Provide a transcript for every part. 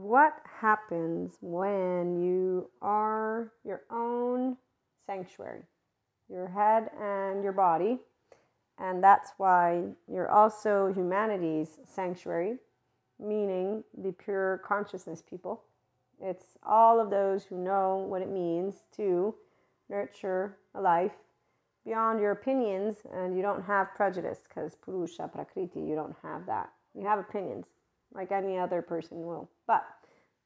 what happens when you are your own sanctuary, your head and your body. And that's why you're also humanity's sanctuary, meaning the pure consciousness people. It's all of those who know what it means to nurture a life beyond your opinions, and you don't have prejudice, because Purusha, Prakriti, you don't have that. You have opinions, like any other person will. But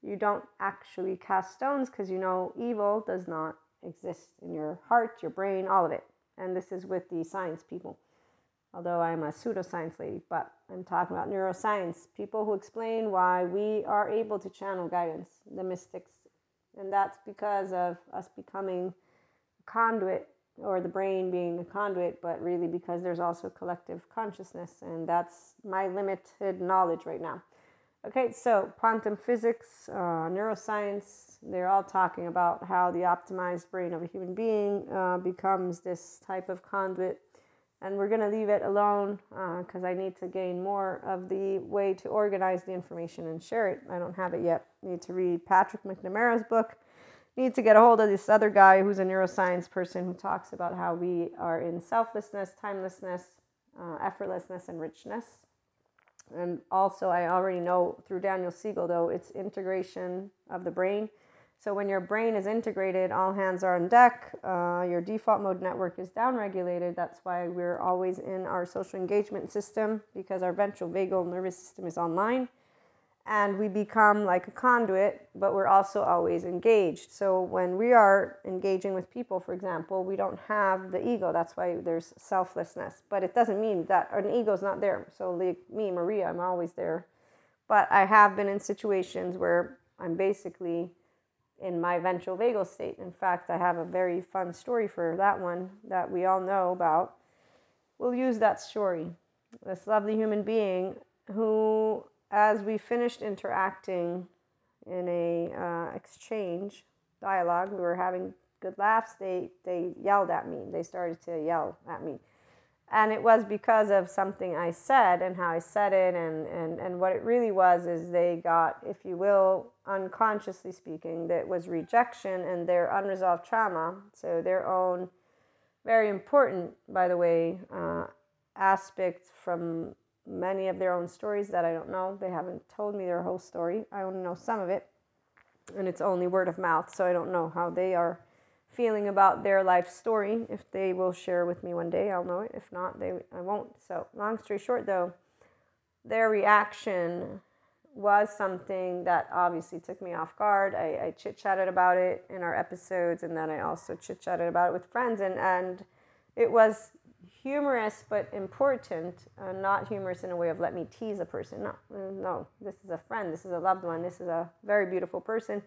you don't actually cast stones, because you know evil does not exist in your heart, your brain, all of it. And this is with the science people. Although I'm a pseudoscience lady, but I'm talking about neuroscience, people who explain why we are able to channel guidance, the mystics. And that's because of us becoming a conduit, or the brain being a conduit, but really because there's also collective consciousness. And that's my limited knowledge right now. Okay, so quantum physics, neuroscience, they're all talking about how the optimized brain of a human being becomes this type of conduit. And we're going to leave it alone because I need to gain more of the way to organize the information and share it. I don't have it yet. I need to read Patrick McNamara's book. I need to get a hold of this other guy who's a neuroscience person who talks about how we are in selflessness, timelessness, effortlessness, and richness. And also, I already know through Daniel Siegel, though, it's integration of the brain. So when your brain is integrated, all hands are on deck, your default mode network is downregulated. That's why we're always in our social engagement system, because our ventral vagal nervous system is online. And we become like a conduit, but we're also always engaged. So when we are engaging with people, for example, we don't have the ego. That's why there's selflessness. But it doesn't mean that an ego is not there. So like me, Maria, I'm always there. But I have been in situations where I'm basically in my ventral vagal state. In fact, I have a very fun story for that one that we all know about. We'll use that story. This lovely human being who, as we finished interacting in a exchange dialogue, we were having good laughs. They yelled at me. They started to yell at me. And it was because of something I said and how I said it, and what it really was is they got, if you will, unconsciously speaking, that was rejection and their unresolved trauma. So their own, very important, by the way, aspect from many of their own stories that I don't know. They haven't told me their whole story. I only know some of it, and it's only word of mouth, so I don't know how they are feeling about their life story. If they will share with me one day, I'll know it. If not, I won't. So long story short, though, their reaction was something that obviously took me off guard. I chit-chatted about it in our episodes, and then I also chit-chatted about it with friends, and it was humorous but important, not humorous in a way of let me tease a person. No, this is a friend, this is a loved one, this is a very beautiful person.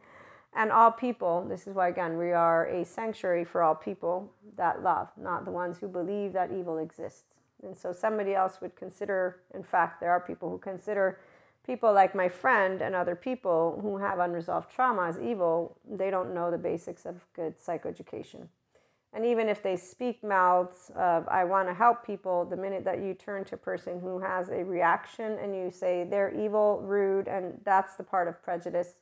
And all people, this is why, again, we are a sanctuary for all people that love, not the ones who believe that evil exists. And so somebody else would consider, in fact, there are people who consider people like my friend and other people who have unresolved trauma as evil. They don't know the basics of good psychoeducation. And even if they speak mouths of, I want to help people, the minute that you turn to a person who has a reaction and you say they're evil, rude, and that's the part of prejudice.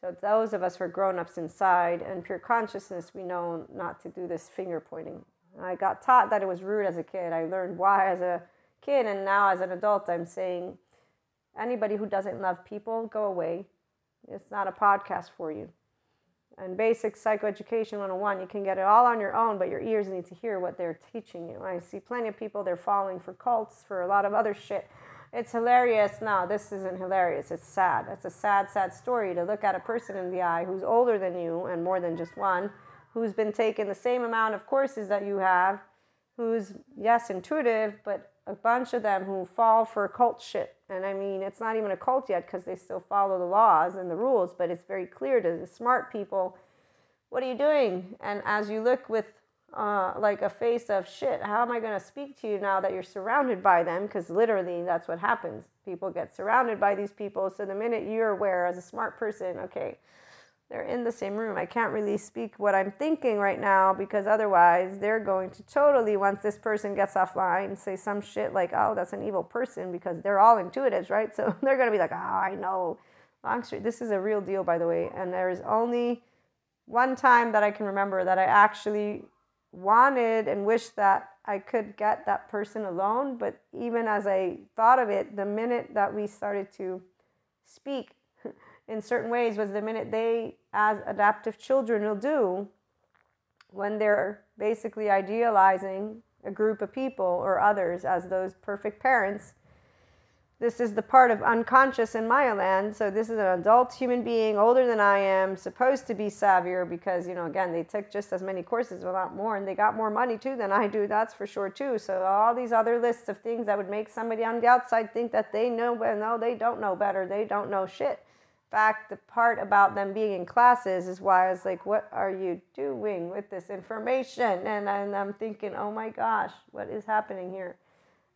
So those of us who are grown-ups inside and pure consciousness, we know not to do this finger-pointing. I got taught that it was rude as a kid. I learned why as a kid, and now as an adult I'm saying, anybody who doesn't love people, go away. It's not a podcast for you. And basic psychoeducation 101, you can get it all on your own, but your ears need to hear what they're teaching you. I see plenty of people, they're falling for cults, for a lot of other shit. It's hilarious. No, this isn't hilarious. It's sad. It's a sad, sad story to look at a person in the eye who's older than you, and more than just one, who's been taking the same amount of courses that you have, who's, yes, intuitive, but a bunch of them who fall for cult shit. And I mean, it's not even a cult yet because they still follow the laws and the rules, but it's very clear to the smart people, what are you doing? And as you look with like a face of shit, how am I going to speak to you now that you're surrounded by them? Because literally that's what happens. People get surrounded by these people. So the minute you're aware as a smart person, okay, they're in the same room. I can't really speak what I'm thinking right now because otherwise they're going to totally, once this person gets offline, say some shit like, oh, that's an evil person, because they're all intuitives, right? So they're going to be like, oh, I know long story. This is a real deal, by the way. And there is only one time that I can remember that I actually wanted and wished that I could get that person alone. But even as I thought of it, the minute that we started to speak in certain ways was the minute they, as adaptive children will do, when they're basically idealizing a group of people or others as those perfect parents. This is the part of unconscious in Maya land. So this is an adult human being older than I am, supposed to be savvier because, you know, again, they took just as many courses, a lot more, and they got more money too than I do, that's for sure too. So all these other lists of things that would make somebody on the outside think that they know, well, no, they don't know better. They don't know shit. In fact, the part about them being in classes is why I was like, what are you doing with this information? And I'm thinking, oh my gosh, what is happening here?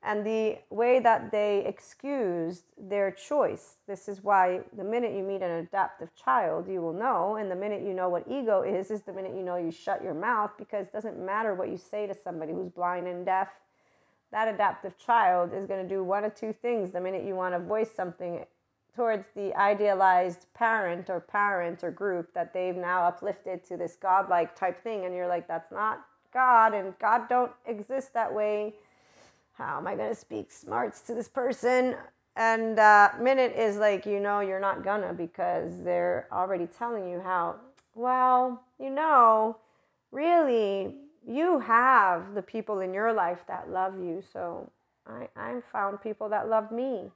And the way that they excused their choice, this is why the minute you meet an adaptive child, you will know, and the minute you know what ego is the minute you know you shut your mouth, because it doesn't matter what you say to somebody who's blind and deaf. That adaptive child is going to do one of two things the minute you want to voice something towards the idealized parent or group that they've now uplifted to this godlike type thing. And you're like, that's not God, and God don't exist that way. How am I going to speak smarts to this person? And minute is like, you know, you're not gonna, because they're already telling you how, well, you know, really, you have the people in your life that love you. So I found people that love me.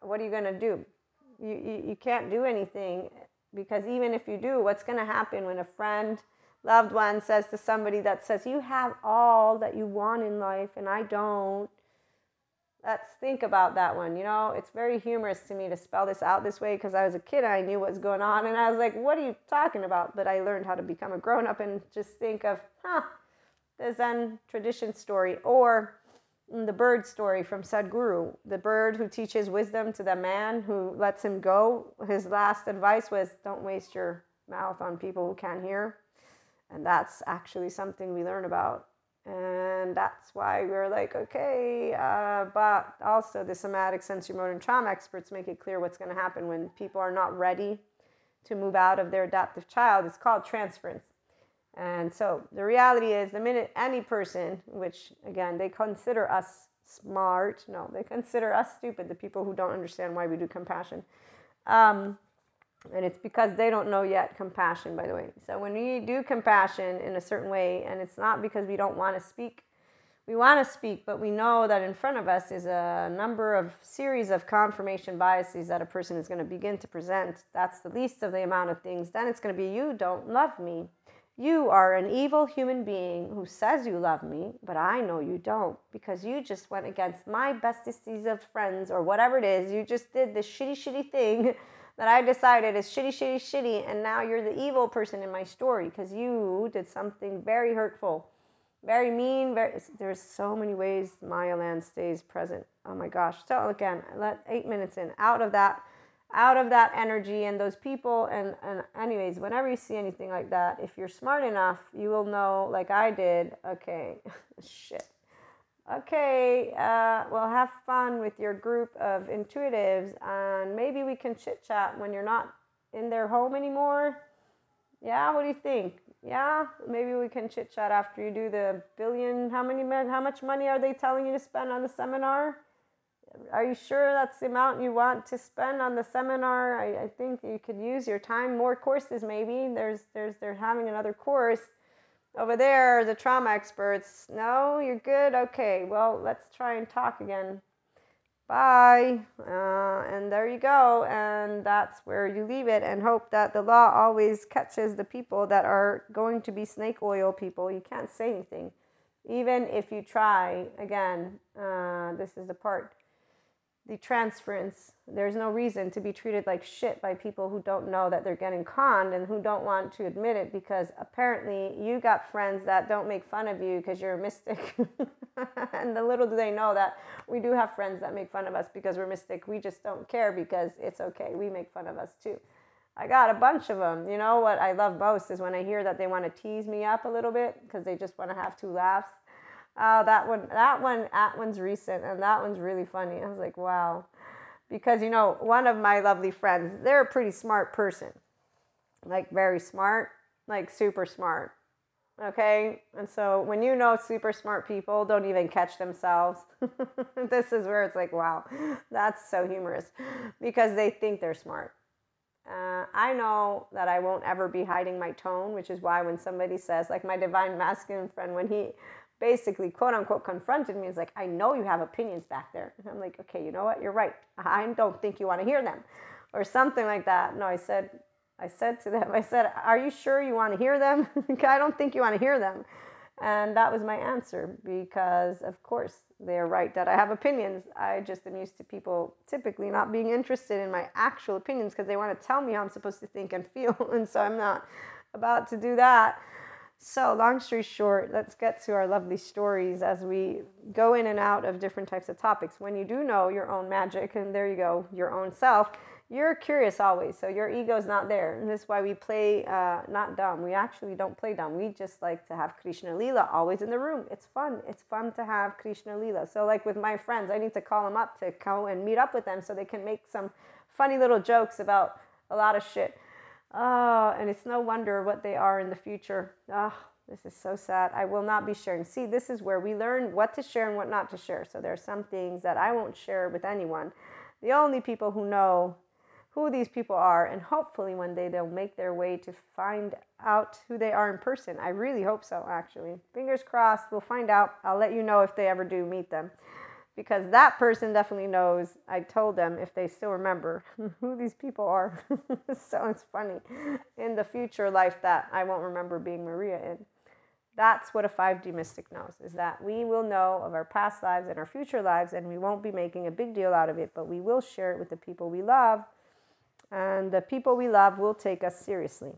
What are you going to do? You can't do anything, because even if you do, what's going to happen when a friend, loved one says to somebody that says, you have all that you want in life and I don't? Let's think about that one. You know, it's very humorous to me to spell this out this way, because I was a kid, I knew what was going on, and I was like, what are you talking about? But I learned how to become a grown-up and just think of, the Zen tradition story, or the bird story from Sadhguru, the bird who teaches wisdom to the man who lets him go. His last advice was, don't waste your mouth on people who can't hear. And that's actually something we learn about. And that's why we're like, okay, but also the somatic sensory motor and trauma experts make it clear what's going to happen when people are not ready to move out of their adoptive child. It's called transference. And so the reality is, the minute any person, which again, they consider us smart, no, they consider us stupid, the people who don't understand why we do compassion. And it's because they don't know yet compassion, by the way. So when we do compassion in a certain way, and it's not because we don't want to speak, we want to speak, but we know that in front of us is a number of series of confirmation biases that a person is going to begin to present. That's the least of the amount of things. Then it's going to be, you don't love me. You are an evil human being who says you love me, but I know you don't, because you just went against my bestesties of friends or whatever it is. You just did this shitty, shitty thing that I decided is shitty, shitty, shitty, and now you're the evil person in my story because you did something very hurtful, very mean. There's so many ways Maya land stays present. Oh my gosh. So again, I let 8 minutes in, out of that energy and those people. And anyways, whenever you see anything like that, if you're smart enough, you will know, like I did, okay, shit. Okay, well, have fun with your group of intuitives, and maybe we can chit-chat when you're not in their home anymore. Yeah, what do you think? Yeah, maybe we can chit-chat after you do the billion. How much money are they telling you to spend on the seminar? Are you sure that's the amount you want to spend on the seminar? I think you could use your time, more courses maybe. They're having another course over there, the trauma experts. No, you're good? Okay, well, let's try and talk again. Bye. And there you go. And that's where you leave it, and hope that the law always catches the people that are going to be snake oil people. You can't say anything. Even if you try, again, this is the part. The transference, there's no reason to be treated like shit by people who don't know that they're getting conned and who don't want to admit it, because apparently you got friends that don't make fun of you because you're a mystic. And the little do they know that we do have friends that make fun of us because we're mystic. We just don't care because it's okay. We make fun of us too. I got a bunch of them. You know what I love most is when I hear that they want to tease me up a little bit because they just want to have two laughs. That one's recent, and that one's really funny. I was like, wow. Because, you know, one of my lovely friends, they're a pretty smart person. Like, very smart, like super smart. Okay? And so when you know super smart people don't even catch themselves, this is where it's like, wow, that's so humorous. Because they think they're smart. I know that I won't ever be hiding my tone, which is why when somebody says, like my divine masculine friend, when he basically, quote unquote, confronted me, he's like, I know you have opinions back there. And I'm like, okay, you know what? You're right. I don't think you want to hear them or something like that. No, I said to them, I said, are you sure you want to hear them? I don't think you want to hear them. And that was my answer because, of course, they're right that I have opinions. I just am used to people typically not being interested in my actual opinions because they want to tell me how I'm supposed to think and feel. And so I'm not about to do that. So long story short, let's get to our lovely stories as we go in and out of different types of topics. When you do know your own magic, and there you go, your own self, you're curious always, so your ego's not there. And this is why we play not dumb. We actually don't play dumb. We just like to have Krishna Leela always in the room. It's fun. It's fun to have Krishna Leela. So like with my friends, I need to call them up to go and meet up with them so they can make some funny little jokes about a lot of shit. Oh, and it's no wonder what they are in the future. Oh, this is so sad. I will not be sharing. See, this is where we learn what to share and what not to share. So there are some things that I won't share with anyone. The only people who know who these people are, and hopefully one day they'll make their way to find out who they are in person. I really hope so, actually. Fingers crossed, we'll find out. I'll let you know if they ever do meet them, because that person definitely knows. I told them, if they still remember who these people are. So it's funny, in the future life that I won't remember being Maria in. That's what a 5D mystic knows, is that we will know of our past lives and our future lives, and we won't be making a big deal out of it, but we will share it with the people we love. And the people we love will take us seriously.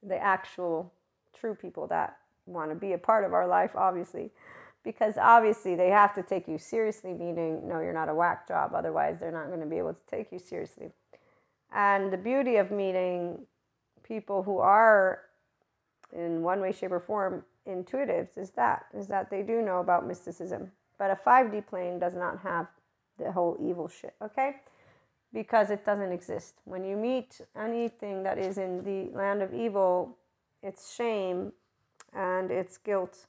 The actual true people that want to be a part of our life, obviously. Because obviously they have to take you seriously, meaning, no, you're not a whack job. Otherwise, they're not going to be able to take you seriously. And the beauty of meeting people who are, in one way, shape, or form, intuitives is that they do know about mysticism. But a 5D plane does not have the whole evil shit, okay? Because it doesn't exist. When you meet anything that is in the land of evil, it's shame and it's guilt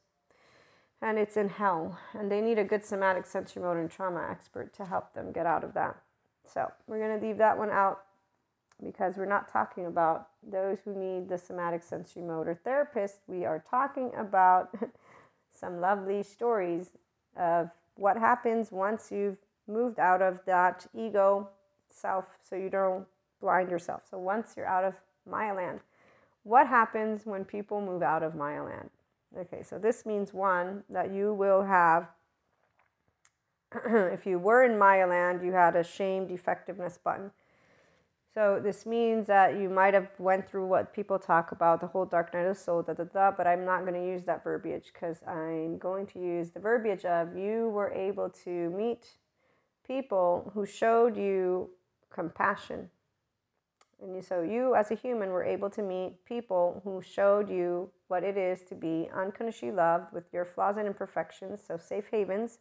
and it's in hell. And they need a good somatic sensorimotor trauma expert to help them get out of that. So we're going to leave that one out because we're not talking about those who need the somatic sensorimotor therapist. We are talking about some lovely stories of what happens once you've moved out of that ego self, so you don't blind yourself. So once you're out of Maya land, what happens when people move out of Maya land? Okay, so this means, one, that you will have, if you were in Maya land, you had a shame defectiveness button. So this means that you might have went through what people talk about, the whole dark night of soul, but I'm not going to use that verbiage because I'm going to use the verbiage of you were able to meet people who showed you compassion. And so you as a human were able to meet people who showed you what it is to be unconditionally loved with your flaws and imperfections, so safe havens,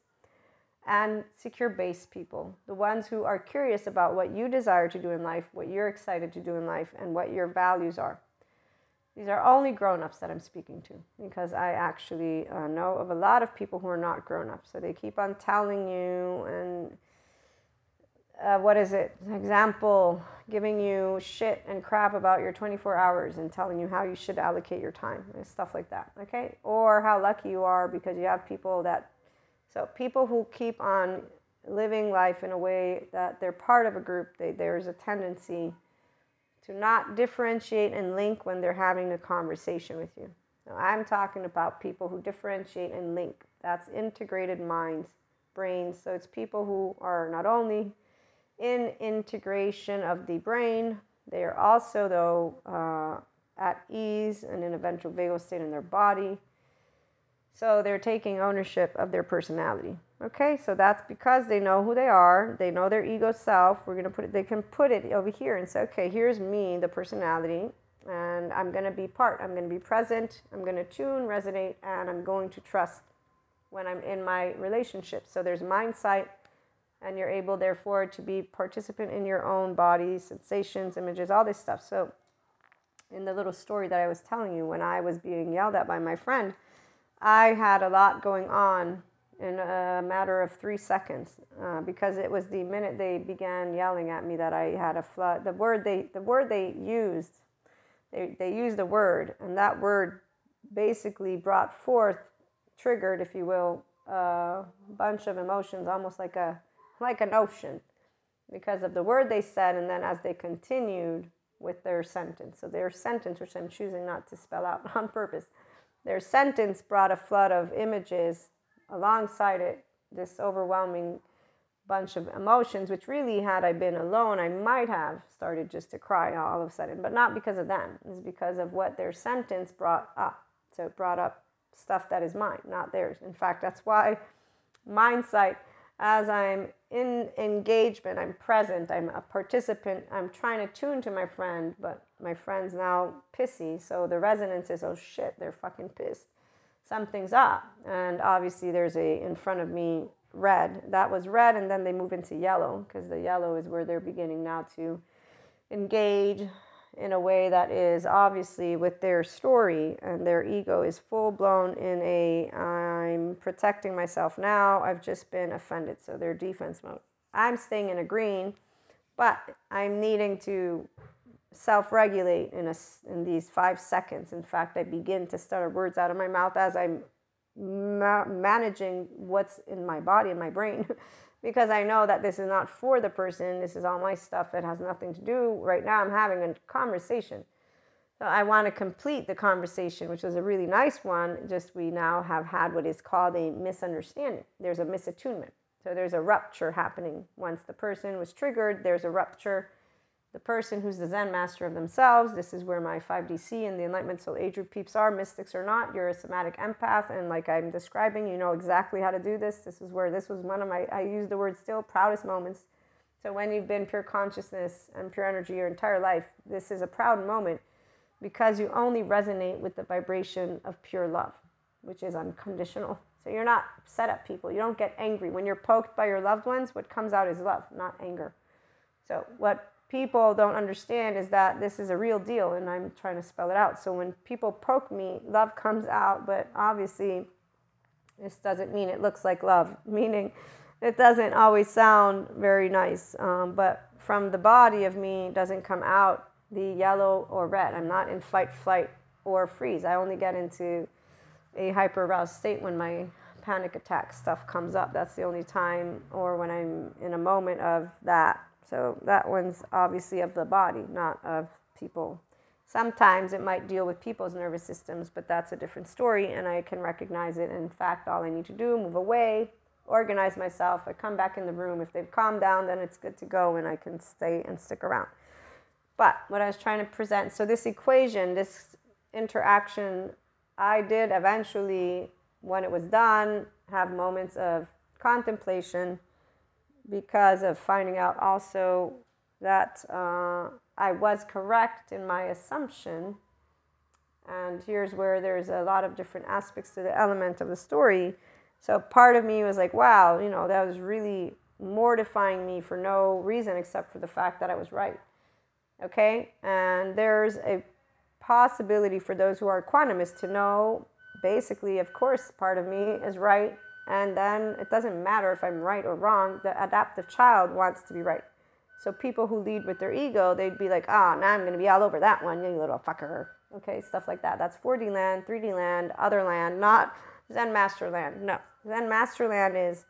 and secure base people, the ones who are curious about what you desire to do in life, what you're excited to do in life, and what your values are. These are only grown-ups that I'm speaking to, because I actually know of a lot of people who are not grown-ups, so they keep on telling you and giving you shit and crap about your 24 hours and telling you how you should allocate your time and stuff like that, okay? Or how lucky you are because you have people that... So people who keep on living life in a way that they're part of a group, there's a tendency to not differentiate and link when they're having a conversation with you. Now, I'm talking about people who differentiate and link. That's integrated minds, brains. So it's people who are not only... in integration of the brain, they are also, though, at ease and in a ventral vagal state in their body. So they're taking ownership of their personality. Okay, so that's because they know who they are. They know their ego self. They can put it over here and say, okay, here's me, the personality, and I'm going to be part. I'm going to be present. I'm going to tune, resonate, and I'm going to trust when I'm in my relationship. So there's mind sight. and you're able, therefore, to be participant in your own body, sensations, images, all this stuff. So in the little story that I was telling you, when I was being yelled at by my friend, I had a lot going on in a matter of 3 seconds, because it was the minute they began yelling at me that I had a flood. The word they used a word, and that word basically brought forth, triggered, if you will, a bunch of emotions, almost like an ocean, because of the word they said, and then as they continued with their sentence. So their sentence, which I'm choosing not to spell out on purpose, their sentence brought a flood of images alongside it, this overwhelming bunch of emotions, which really, had I been alone, I might have started just to cry all of a sudden, but not because of them. It's because of what their sentence brought up. So it brought up stuff that is mine, not theirs. In fact, that's why mindsight, as I'm in engagement, I'm present, I'm a participant, I'm trying to tune to my friend, but my friend's now pissy, so the resonance is, oh shit, they're fucking pissed. Something's up. And obviously there's a, in front of me, red. That was red, and then they move into yellow, because the yellow is where they're beginning now to engage in a way that is obviously with their story, and their ego is full blown in a, I'm protecting myself now, I've just been offended. So they're defense mode. I'm staying in a green, but I'm needing to self-regulate in these 5 seconds. In fact, I begin to stutter words out of my mouth as I'm managing what's in my body and my brain, because I know that this is not for the person. This is all my stuff that has nothing to do. Right now I'm having a conversation. So I want to complete the conversation, which was a really nice one. Just we now have had what is called a misunderstanding. There's a misattunement. So there's a rupture happening. Once the person was triggered, there's a rupture. The person who's the Zen master of themselves, this is where my 5DC and the Enlightenment Soul Age group peeps are, mystics or not, you're a somatic empath, and like I'm describing, you know exactly how to do this. This is where, this was one of my, I use the word still, proudest moments. So when you've been pure consciousness and pure energy your entire life, this is a proud moment, because you only resonate with the vibration of pure love, which is unconditional. So you're not set up people, you don't get angry. When you're poked by your loved ones, what comes out is love, not anger. So what people don't understand is that this is a real deal, and I'm trying to spell it out. So when people poke me, love comes out, but obviously this doesn't mean it looks like love, meaning it doesn't always sound very nice, but from the body of me doesn't come out the yellow or red. I'm not in fight, flight, or freeze. I only get into a hyper-aroused state when my panic attack stuff comes up. That's the only time, or when I'm in a moment of that. So that one's obviously of the body, not of people. Sometimes it might deal with people's nervous systems, but that's a different story, and I can recognize it. In fact, all I need to do, move away, organize myself. I come back in the room. If they've calmed down, then it's good to go, and I can stay and stick around. But what I was trying to present, so this equation, this interaction, I did eventually, when it was done, have moments of contemplation, because of finding out also that I was correct in my assumption. And here's where there's a lot of different aspects to the element of the story. So part of me was like, wow, you know, that was really mortifying me for no reason except for the fact that I was right. Okay? And there's a possibility for those who are quantumists to know, basically, of course, part of me is right. And then it doesn't matter if I'm right or wrong. The adaptive child wants to be right. So people who lead with their ego, they'd be like, ah, oh, now I'm going to be all over that one, you little fucker. Okay, stuff like that. That's 4D land, 3D land, other land, not Zen master land. No, Zen master land is,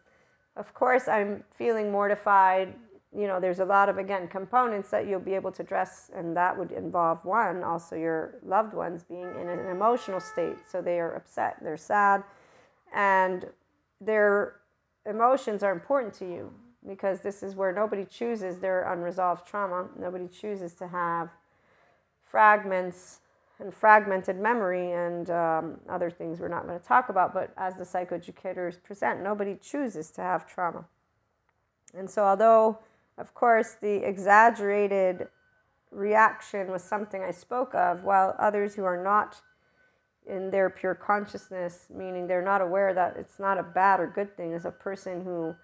of course, I'm feeling mortified. You know, there's a lot of, again, components that you'll be able to address, and that would involve, one, also your loved ones being in an emotional state. So they are upset, they're sad, and their emotions are important to you, because this is where nobody chooses their unresolved trauma. Nobody chooses to have fragments and fragmented memory and other things we're not going to talk about. But as the psychoeducators present, nobody chooses to have trauma. And so although, of course, the exaggerated reaction was something I spoke of, while others who are not in their pure consciousness, meaning they're not aware that it's not a bad or good thing, as a person who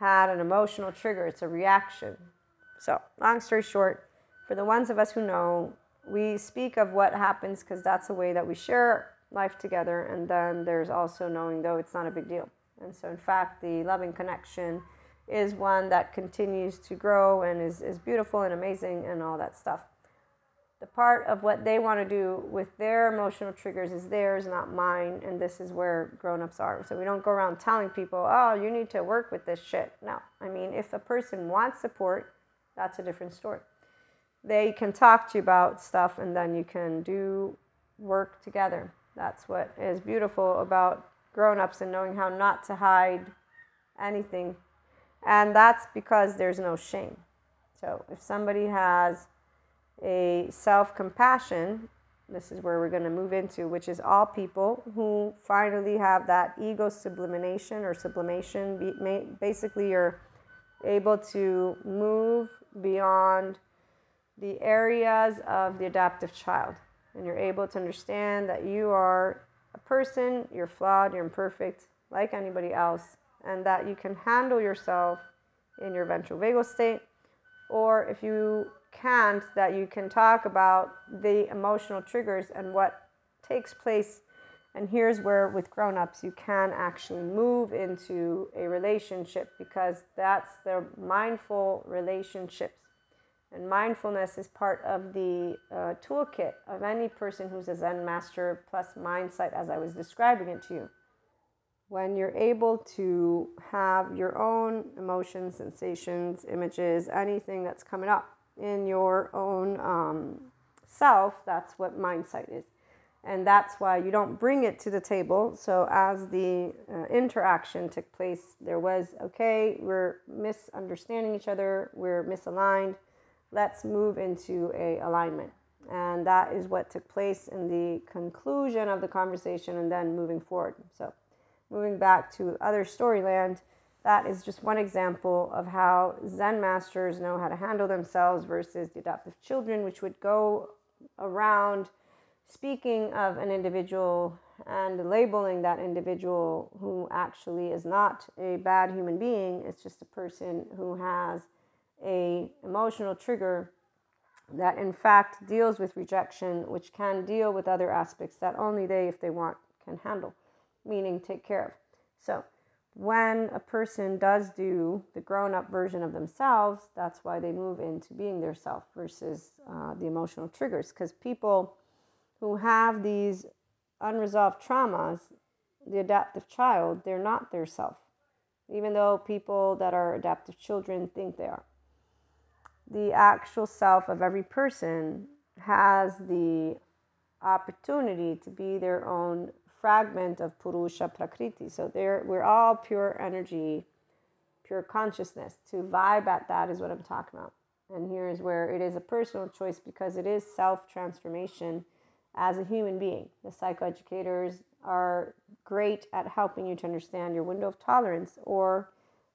had an emotional trigger. It's a reaction. So, long story short, for the ones of us who know, we speak of what happens because that's a way that we share life together. And then there's also knowing, though, it's not a big deal. And so, in fact, the loving connection is one that continues to grow and is beautiful and amazing and all that stuff. The part of what they want to do with their emotional triggers is theirs, not mine, and this is where grown-ups are. So we don't go around telling people, oh, you need to work with this shit. No, I mean, if a person wants support, that's a different story. They can talk to you about stuff, and then you can do work together. That's what is beautiful about grown-ups and knowing how not to hide anything. And that's because there's no shame. So if somebody has a self-compassion, this is where we're going to move into, which is all people who finally have that ego sublimation or sublimation. Basically, you're able to move beyond the areas of the adaptive child. And you're able to understand that you are a person, you're flawed, you're imperfect, like anybody else, and that you can handle yourself in your ventral vagal state, or if you can't, that you can talk about the emotional triggers and what takes place. And here's where, with grown-ups, you can actually move into a relationship, because that's the mindful relationships. And mindfulness is part of the toolkit of any person who's a Zen master, plus mindsight, as I was describing it to you. When you're able to have your own emotions, sensations, images, anything that's coming up in your own self, that's what mindsight is. And that's why you don't bring it to the table. So as the interaction took place, there was, okay, we're misunderstanding each other, we're misaligned, let's move into a alignment. And that is what took place in the conclusion of the conversation and then moving forward. So moving back to other storyland, that is just one example of how Zen masters know how to handle themselves versus the adoptive children, which would go around speaking of an individual and labeling that individual, who actually is not a bad human being. It's just a person who has an emotional trigger that in fact deals with rejection, which can deal with other aspects that only they, if they want, can handle, meaning take care of. So when a person does do the grown-up version of themselves, that's why they move into being their self versus the emotional triggers. Because people who have these unresolved traumas, the adaptive child, they're not their self, even though people that are adaptive children think they are. The actual self of every person has the opportunity to be their own fragment of Purusha Prakriti. So we're all pure energy, pure consciousness. To vibe at that is what I'm talking about. And here is where it is a personal choice, because it is self-transformation as a human being. The psychoeducators are great at helping you to understand your window of tolerance, or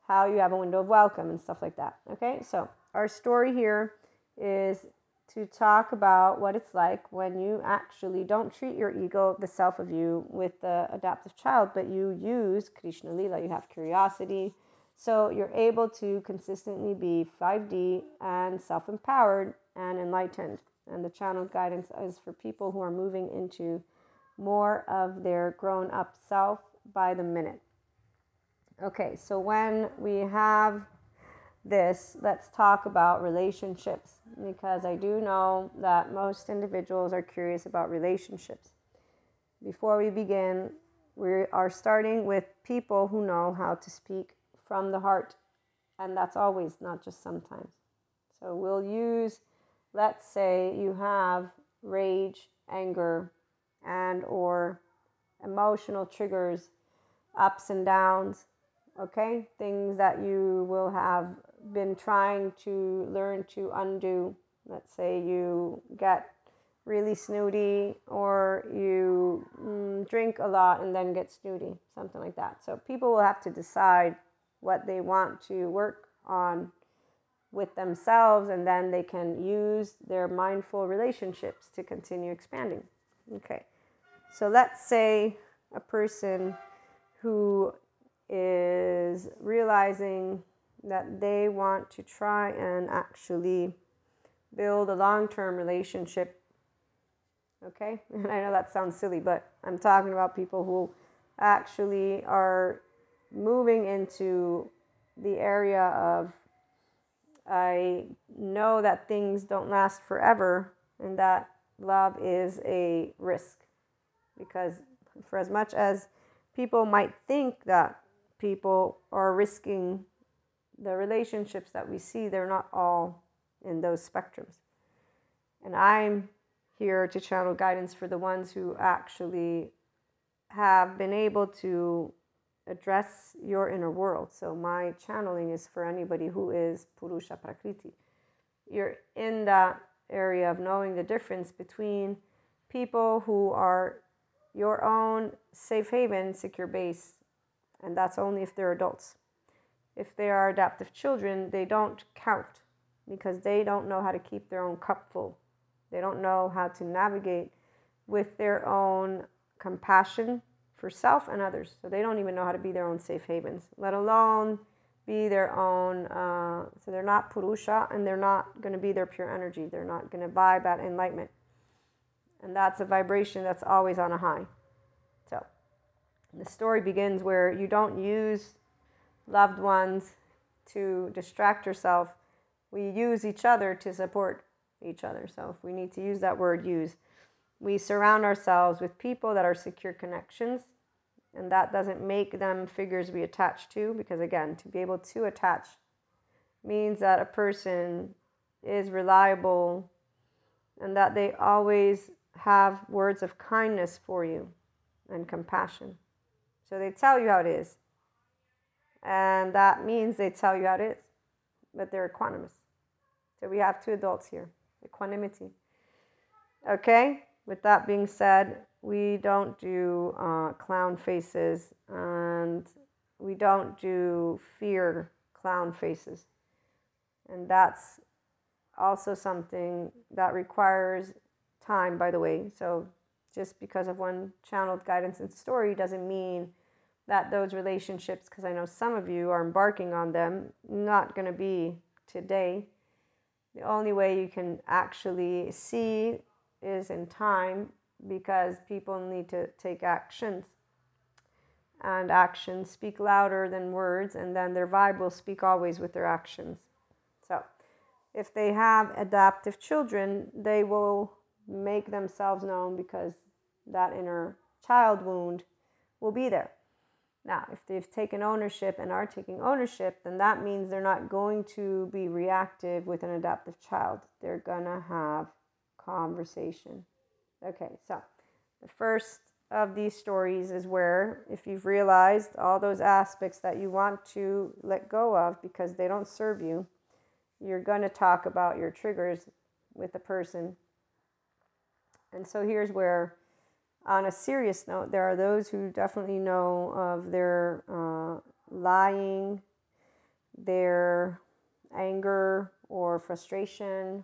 how you have a window of welcome and stuff like that. Okay, so our story here is to talk about what it's like when you actually don't treat your ego, the self of you, with the adaptive child, but you use Krishna Leela. You have curiosity, so you're able to consistently be 5D and self-empowered and enlightened. And the channel guidance is for people who are moving into more of their grown-up self by the minute. Okay, so when we have this, let's talk about relationships, because I do know that most individuals are curious about relationships. Before we begin, we are starting with people who know how to speak from the heart, and that's always, not just sometimes. So we'll use, let's say you have rage, anger, and or emotional triggers, ups and downs, okay, things that you will have been trying to learn to undo. Let's say you get really snooty, or you drink a lot and then get snooty, something like that. So people will have to decide what they want to work on with themselves, and then they can use their mindful relationships to continue expanding. Okay, so let's say a person who is realizing that they want to try and actually build a long-term relationship. Okay? And I know that sounds silly, but I'm talking about people who actually are moving into the area of, I know that things don't last forever, and that love is a risk. Because for as much as people might think that people are risking the relationships that we see, they're not all in those spectrums. And I'm here to channel guidance for the ones who actually have been able to address your inner world. So my channeling is for anybody who is Purusha Prakriti. You're in that area of knowing the difference between people who are your own safe haven, secure base, and that's only if they're adults. If they are adoptive children, they don't count because they don't know how to keep their own cup full. They don't know how to navigate with their own compassion for self and others. So they don't even know how to be their own safe havens, let alone be their own. So they're not Purusha, and they're not going to be their pure energy. They're not going to vibe at enlightenment. And that's a vibration that's always on a high. So the story begins where you don't use loved ones to distract yourself. We use each other to support each other. So if we need to use that word, use. We surround ourselves with people that are secure connections, and that doesn't make them figures we attach to, because again, to be able to attach means that a person is reliable and that they always have words of kindness for you and compassion. So they tell you how it is, and that means they tell you how it is, but they're equanimous. So we have two adults here, equanimity. Okay, with that being said, we don't do clown faces, and we don't do fear clown faces. And that's also something that requires time, by the way. So just because of one channeled guidance and story doesn't mean that those relationships, because I know some of you are embarking on them, not going to be today. The only way you can actually see is in time, because people need to take actions, and actions speak louder than words, and then their vibe will speak always with their actions. So if they have adoptive children, they will make themselves known, because that inner child wound will be there. Now, if they've taken ownership and are taking ownership, then that means they're not going to be reactive with an adoptive child. They're gonna have conversation. Okay, so the first of these stories is where, if you've realized all those aspects that you want to let go of because they don't serve you, you're going to talk about your triggers with the person. And so here's where, on a serious note, there are those who definitely know of their lying, their anger or frustration,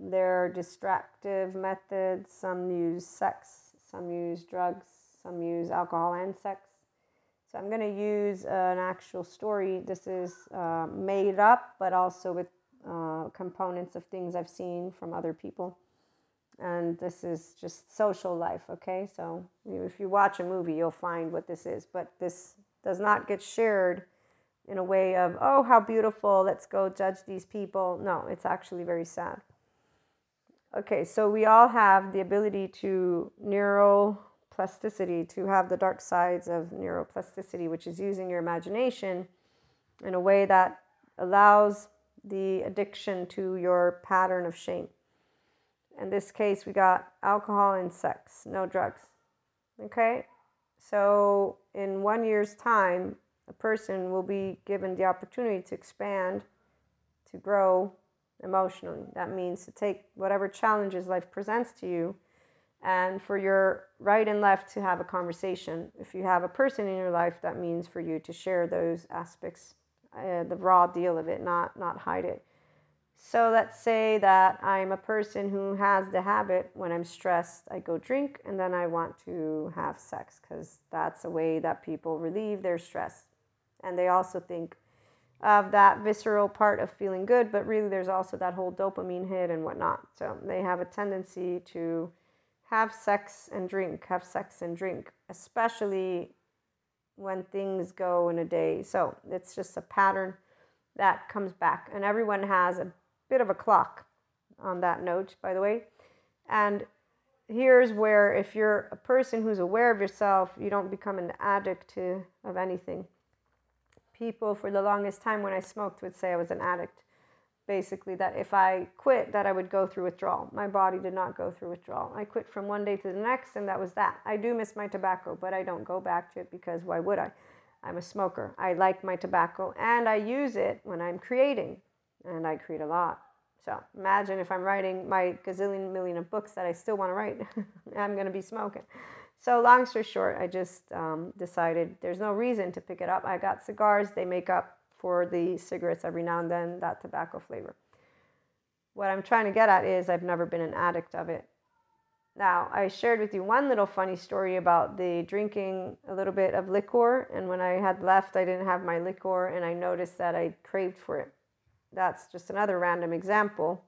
their distractive methods. Some use sex, some use drugs, some use alcohol and sex. So I'm going to use an actual story. This is made up, but also with components of things I've seen from other people. And this is just social life, okay? So if you watch a movie, you'll find what this is. But this does not get shared in a way of, oh, how beautiful, let's go judge these people. No, it's actually very sad. Okay, so we all have the ability to neuroplasticity, to have the dark sides of neuroplasticity, which is using your imagination in a way that allows the addiction to your pattern of shame. In this case, we got alcohol and sex, no drugs. Okay, so in 1 year's time, a person will be given the opportunity to expand, to grow emotionally. That means to take whatever challenges life presents to you, and for your right and left to have a conversation. If you have a person in your life, that means for you to share those aspects, the raw deal of it, not hide it. So let's say that I'm a person who has the habit, when I'm stressed, I go drink, and then I want to have sex, because that's a way that people relieve their stress. And they also think of that visceral part of feeling good, but really there's also that whole dopamine hit and whatnot. So they have a tendency to have sex and drink, especially when things go in a day. So it's just a pattern that comes back. And everyone has a bit of a clock on that note, by the way. And here's where, if you're a person who's aware of yourself, you don't become an addict of anything. People for the longest time when I smoked would say I was an addict. Basically, that if I quit, that I would go through withdrawal. My body did not go through withdrawal. I quit from one day to the next, and that was that. I do miss my tobacco, but I don't go back to it because why would I? I'm a smoker. I like my tobacco, and I use it when I'm creating, and I create a lot. So imagine if I'm writing my gazillion million of books that I still want to write. I'm going to be smoking. So long story short, I just decided there's no reason to pick it up. I got cigars. They make up for the cigarettes every now and then, that tobacco flavor. What I'm trying to get at is I've never been an addict of it. Now, I shared with you one little funny story about the drinking a little bit of liquor, and when I had left, I didn't have my liquor, and I noticed that I craved for it. That's just another random example.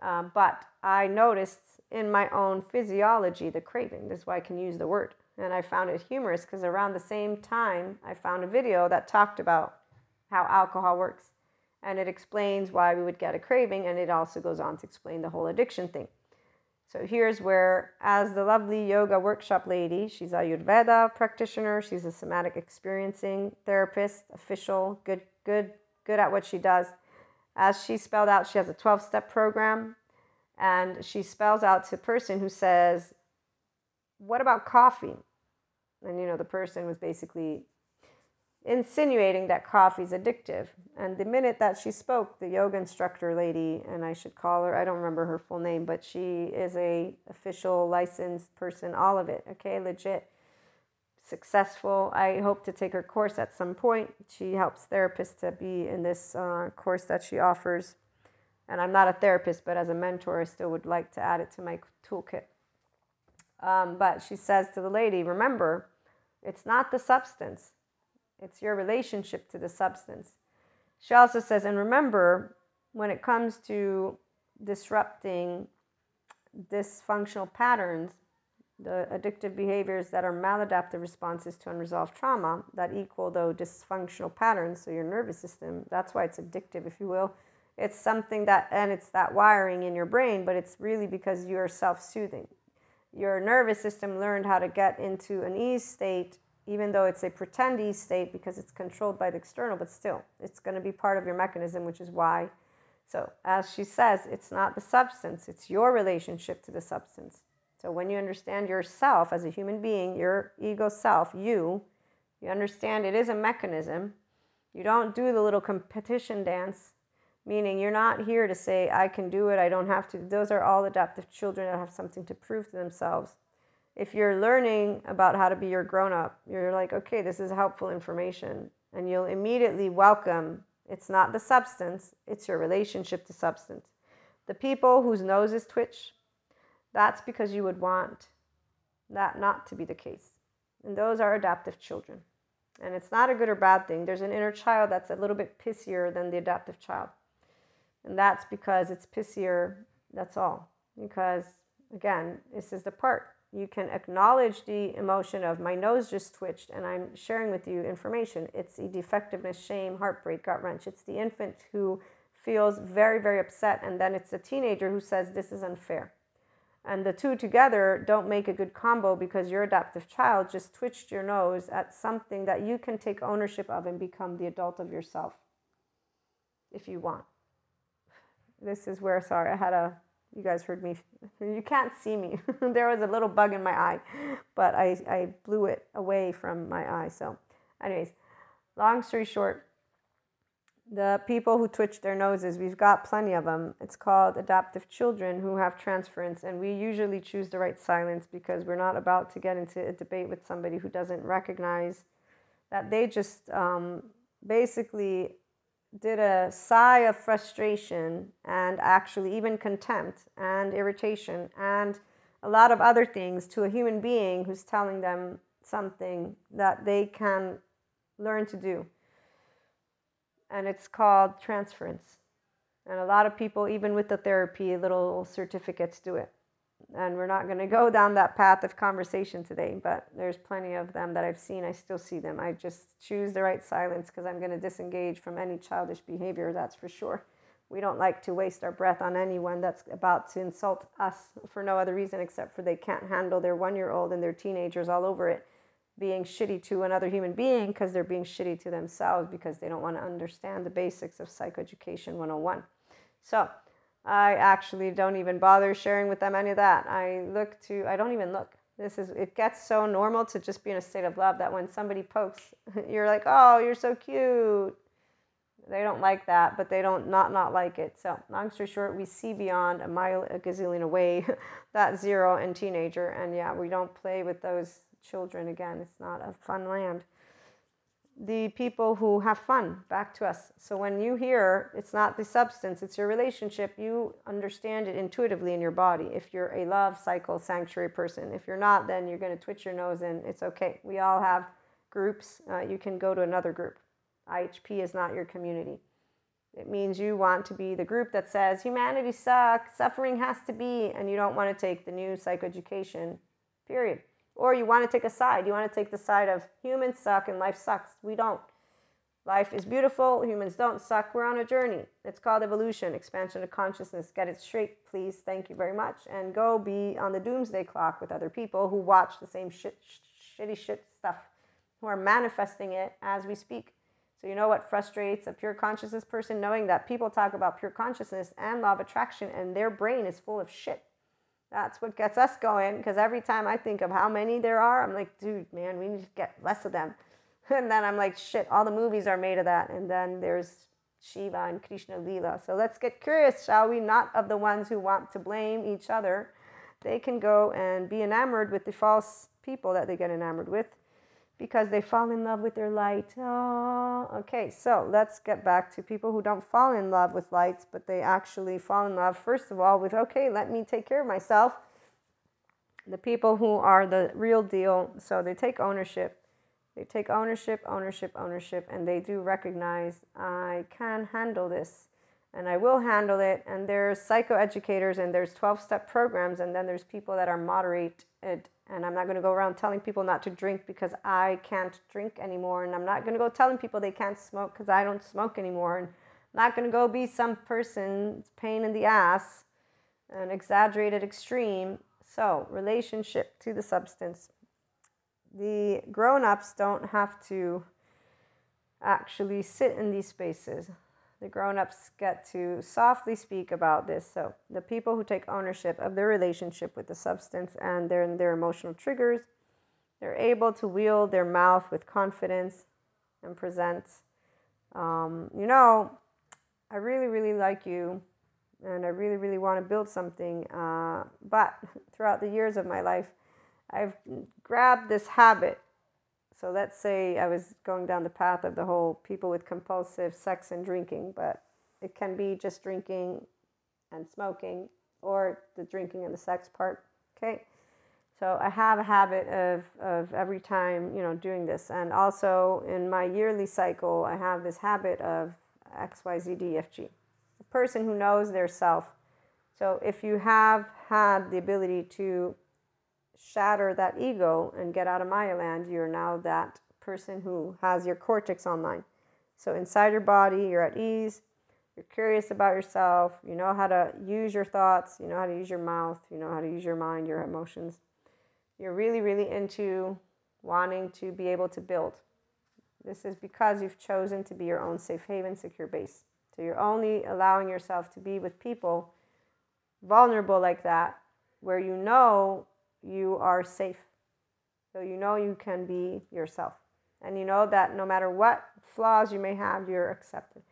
But I noticed in my own physiology the craving. That's why I can use the word. And I found it humorous because around the same time, I found a video that talked about how alcohol works, and it explains why we would get a craving, and it also goes on to explain the whole addiction thing. So here's where, as the lovely yoga workshop lady, she's an Ayurveda practitioner, she's a somatic experiencing therapist, official, good at what she does. As she spelled out, she has a 12-step program, and she spells out to a person who says, "What about coffee?" And you know, the person was basically insinuating that coffee's addictive. And the minute that she spoke, the yoga instructor lady, and I should call her, I don't remember her full name, but she is a official licensed person, all of it, okay, legit, successful. I hope to take her course at some point. She helps therapists to be in this course that she offers. And I'm not a therapist, but as a mentor, I still would like to add it to my toolkit. But she says to the lady, remember, it's not the substance. It's your relationship to the substance. She also says, and remember, when it comes to disrupting dysfunctional patterns, the addictive behaviors that are maladaptive responses to unresolved trauma that equal, though, dysfunctional patterns, so your nervous system, that's why it's addictive, if you will. It's something that, and it's that wiring in your brain, but it's really because you're self-soothing. Your nervous system learned how to get into an ease state, even though it's a pretend ease state because it's controlled by the external, but still, it's going to be part of your mechanism, which is why. So as she says, it's not the substance, it's your relationship to the substance. So when you understand yourself as a human being, your ego self, you understand it is a mechanism. You don't do the little competition dance, meaning you're not here to say, I can do it, I don't have to. Those are all adaptive children that have something to prove to themselves. If you're learning about how to be your grown-up, you're like, okay, this is helpful information. And you'll immediately welcome, it's not the substance, it's your relationship to substance. The people whose noses twitch, that's because you would want that not to be the case. And those are adaptive children. And it's not a good or bad thing. There's an inner child that's a little bit pissier than the adaptive child. And that's because it's pissier, that's all. Because, again, this is the part. You can acknowledge the emotion of my nose just twitched and I'm sharing with you information. It's the defectiveness, shame, heartbreak, gut wrench. It's the infant who feels very, very upset. And then it's the teenager who says, this is unfair. And the two together don't make a good combo because your adoptive child just twitched your nose at something that you can take ownership of and become the adult of yourself if you want. This is where, sorry, I had a... You guys heard me. You can't see me. There was a little bug in my eye, but I blew it away from my eye. So anyways, long story short, the people who twitch their noses, we've got plenty of them. It's called adaptive children who have transference. And we usually choose the right silence because we're not about to get into a debate with somebody who doesn't recognize that they just basically did a sigh of frustration and actually even contempt and irritation and a lot of other things to a human being who's telling them something that they can learn to do. and it's called transference. And a lot of people, even with the therapy, little certificates do it. And we're not going to go down that path of conversation today, but there's plenty of them that I've seen. I still see them. I just choose the right silence because I'm going to disengage from any childish behavior, that's for sure. We don't like to waste our breath on anyone that's about to insult us for no other reason except for they can't handle their one-year-old and their teenagers all over it being shitty to another human being because they're being shitty to themselves because they don't want to understand the basics of psychoeducation 101. So I actually don't even bother sharing with them any of that. I don't even look. It gets so normal to just be in a state of love that when somebody pokes, you're like, oh, you're so cute. They don't like that, but they don't not like it. So long story short, we see beyond a mile, a gazillion away, that zero and teenager. And yeah, we don't play with those children again. It's not a fun land. The people who have fun, back to us. So when you hear, it's not the substance, it's your relationship. You understand it intuitively in your body. If you're a love cycle sanctuary person, if you're not, then you're going to twitch your nose and it's okay. We all have groups. You can go to another group. IHP is not your community. It means you want to be the group that says humanity sucks, suffering has to be, and you don't want to take the new psychoeducation, period. Or you want to take a side. You want to take the side of humans suck and life sucks. We don't. Life is beautiful. Humans don't suck. We're on a journey. It's called evolution, expansion of consciousness. Get it straight, please. Thank you very much. And go be on the doomsday clock with other people who watch the same shitty stuff, who are manifesting it as we speak. So you know what frustrates a pure consciousness person? Knowing that people talk about pure consciousness and law of attraction and their brain is full of shit. That's what gets us going, because every time I think of how many there are, I'm like, dude, man, we need to get less of them. And then I'm like, shit, all the movies are made of that. And then there's Shiva and Krishna Leela. So let's get curious, shall we? Not of the ones who want to blame each other. They can go and be enamored with the false people that they get enamored with because they fall in love with their light. Oh, okay, so let's get back to people who don't fall in love with lights, but they actually fall in love, first of all, with, okay, let me take care of myself. The people who are the real deal, so they take ownership. They take ownership, and they do recognize, I can handle this, and I will handle it. And there's psychoeducators, and there's 12-step programs, and then there's people that are moderated. And I'm not going to go around telling people not to drink because I can't drink anymore. And I'm not going to go telling people they can't smoke because I don't smoke anymore. And I'm not going to go be some person's pain in the ass, an exaggerated extreme. So relationship to the substance. The grown-ups don't have to actually sit in these spaces. The grown-ups get to softly speak about this. So the people who take ownership of their relationship with the substance and their emotional triggers, they're able to wield their mouth with confidence and present, you know, I really, really like you and I really, really want to build something. But throughout the years of my life, I've grabbed this habit. So let's say I was going down the path of the whole people with compulsive sex and drinking, but it can be just drinking and smoking or the drinking and the sex part, okay? So I have a habit of every time, you know, doing this. And also in my yearly cycle, I have this habit of XYZDFG, a person who knows their self. So if you have had the ability to shatter that ego and get out of Maya land, you're now that person who has your cortex online. So inside your body, you're at ease, you're curious about yourself, you know how to use your thoughts, you know how to use your mouth, you know how to use your mind, your emotions. You're really, really into wanting to be able to build. This is because you've chosen to be your own safe haven, secure base. So you're only allowing yourself to be with people vulnerable like that, where you know you are safe. So you know you can be yourself. And you know that no matter what flaws you may have, you're accepted.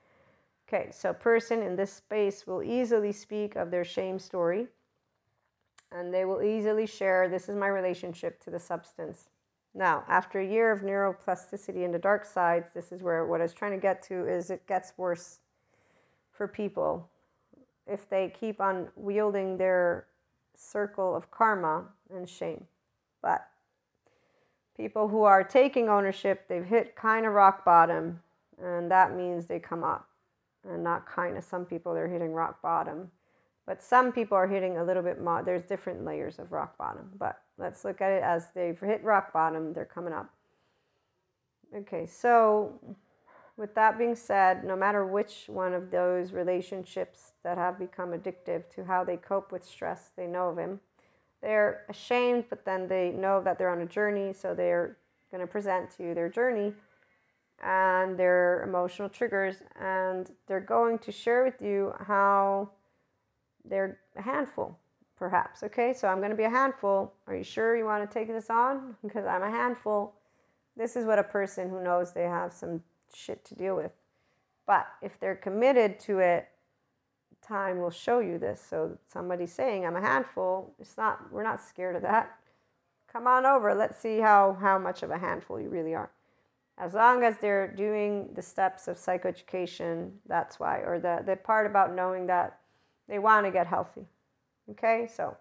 Okay, so a person in this space will easily speak of their shame story. And they will easily share, this is my relationship to the substance. Now, after a year of neuroplasticity in the dark sides, this is where what I was trying to get to is it gets worse for people. If they keep on wielding their circle of karma and shame. But people who are taking ownership, they've hit kind of rock bottom And that means they come up, and not kind of some people, they're hitting rock bottom. But some people are hitting a little bit more. There's different layers of rock bottom. But let's look at it as they've hit rock bottom, they're coming up. Okay, so with that being said, no matter which one of those relationships that have become addictive to how they cope with stress, they know of him. They're ashamed, but then they know that they're on a journey, so they're going to present to you their journey and their emotional triggers, and they're going to share with you how they're a handful, perhaps. Okay, so I'm going to be a handful. Are you sure you want to take this on? Because I'm a handful. This is what a person who knows they have some shit to deal with. But if they're committed to it, time will show you this. So somebody saying, I'm a handful, it's not, we're not scared of that. Come on over. Let's see how much of a handful you really are. As long as they're doing the steps of psychoeducation, that's why. Or the part about knowing that they want to get healthy. Okay, so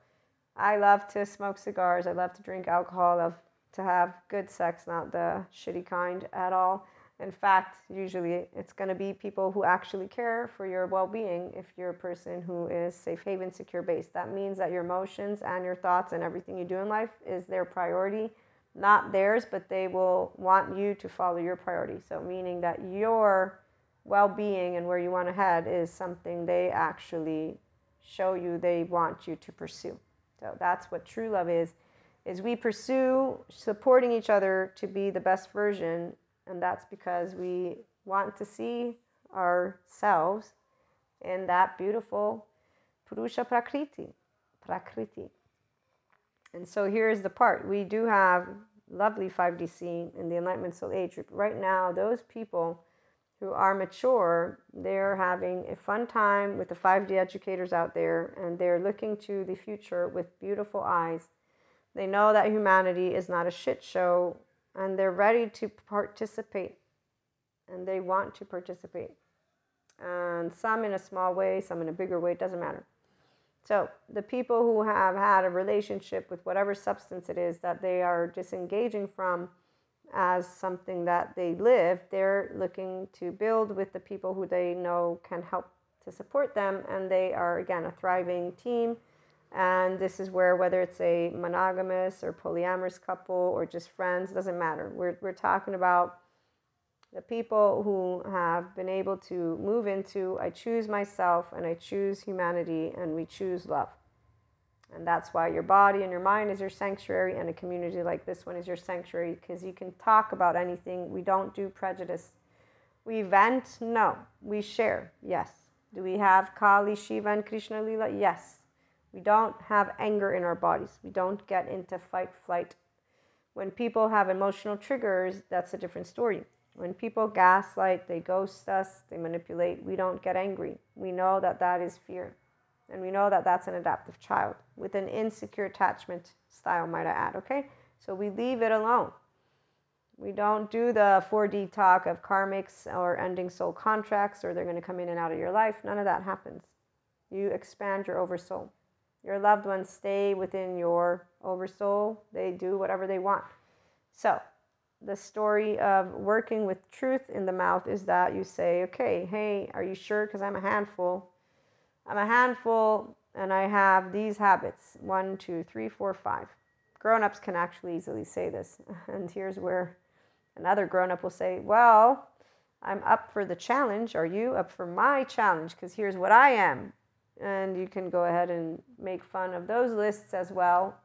I love to smoke cigars. I love to drink alcohol. I love to have good sex, not the shitty kind at all. In fact, usually it's going to be people who actually care for your well-being if you're a person who is safe haven, secure-based. That means that your emotions and your thoughts and everything you do in life is their priority, not theirs, but they will want you to follow your priority. So meaning that your well-being and where you want to head is something they actually show you they want you to pursue. So that's what true love is we pursue supporting each other to be the best version. And that's because we want to see ourselves in that beautiful Purusha Prakriti. And so here's the part. We do have lovely 5D scene in the Enlightenment Soul Age group. Right now, those people who are mature, they're having a fun time with the 5D educators out there, and they're looking to the future with beautiful eyes. They know that humanity is not a shit show, and they're ready to participate, and they want to participate. And some in a small way, some in a bigger way, it doesn't matter. So the people who have had a relationship with whatever substance it is that they are disengaging from as something that they live, they're looking to build with the people who they know can help to support them. And they are, again, a thriving team. And this is where, whether it's a monogamous or polyamorous couple or just friends, doesn't matter. We're talking about the people who have been able to move into, I choose myself and I choose humanity, and we choose love. And that's why your body and your mind is your sanctuary, and a community like this one is your sanctuary, because you can talk about anything. We don't do prejudice. We vent? No. We share? Yes. Do we have Kali, Shiva, and Krishna Leela? Yes. We don't have anger in our bodies. We don't get into fight, flight. When people have emotional triggers, that's a different story. When people gaslight, they ghost us, they manipulate, we don't get angry. We know that that is fear. And we know that that's an adaptive child with an insecure attachment style, might I add, okay? So we leave it alone. We don't do the 4D talk of karmics or ending soul contracts, or they're going to come in and out of your life. None of that happens. You expand your oversoul. Your loved ones stay within your oversoul. They do whatever they want. So the story of working with truth in the mouth is that you say, okay, hey, are you sure? Because I'm a handful. I'm a handful, and I have these habits. 1, 2, 3, 4, 5. Grown-ups can actually easily say this. And here's where another grown-up will say, well, I'm up for the challenge. Are you up for my challenge? Because here's what I am. And you can go ahead and make fun of those lists as well.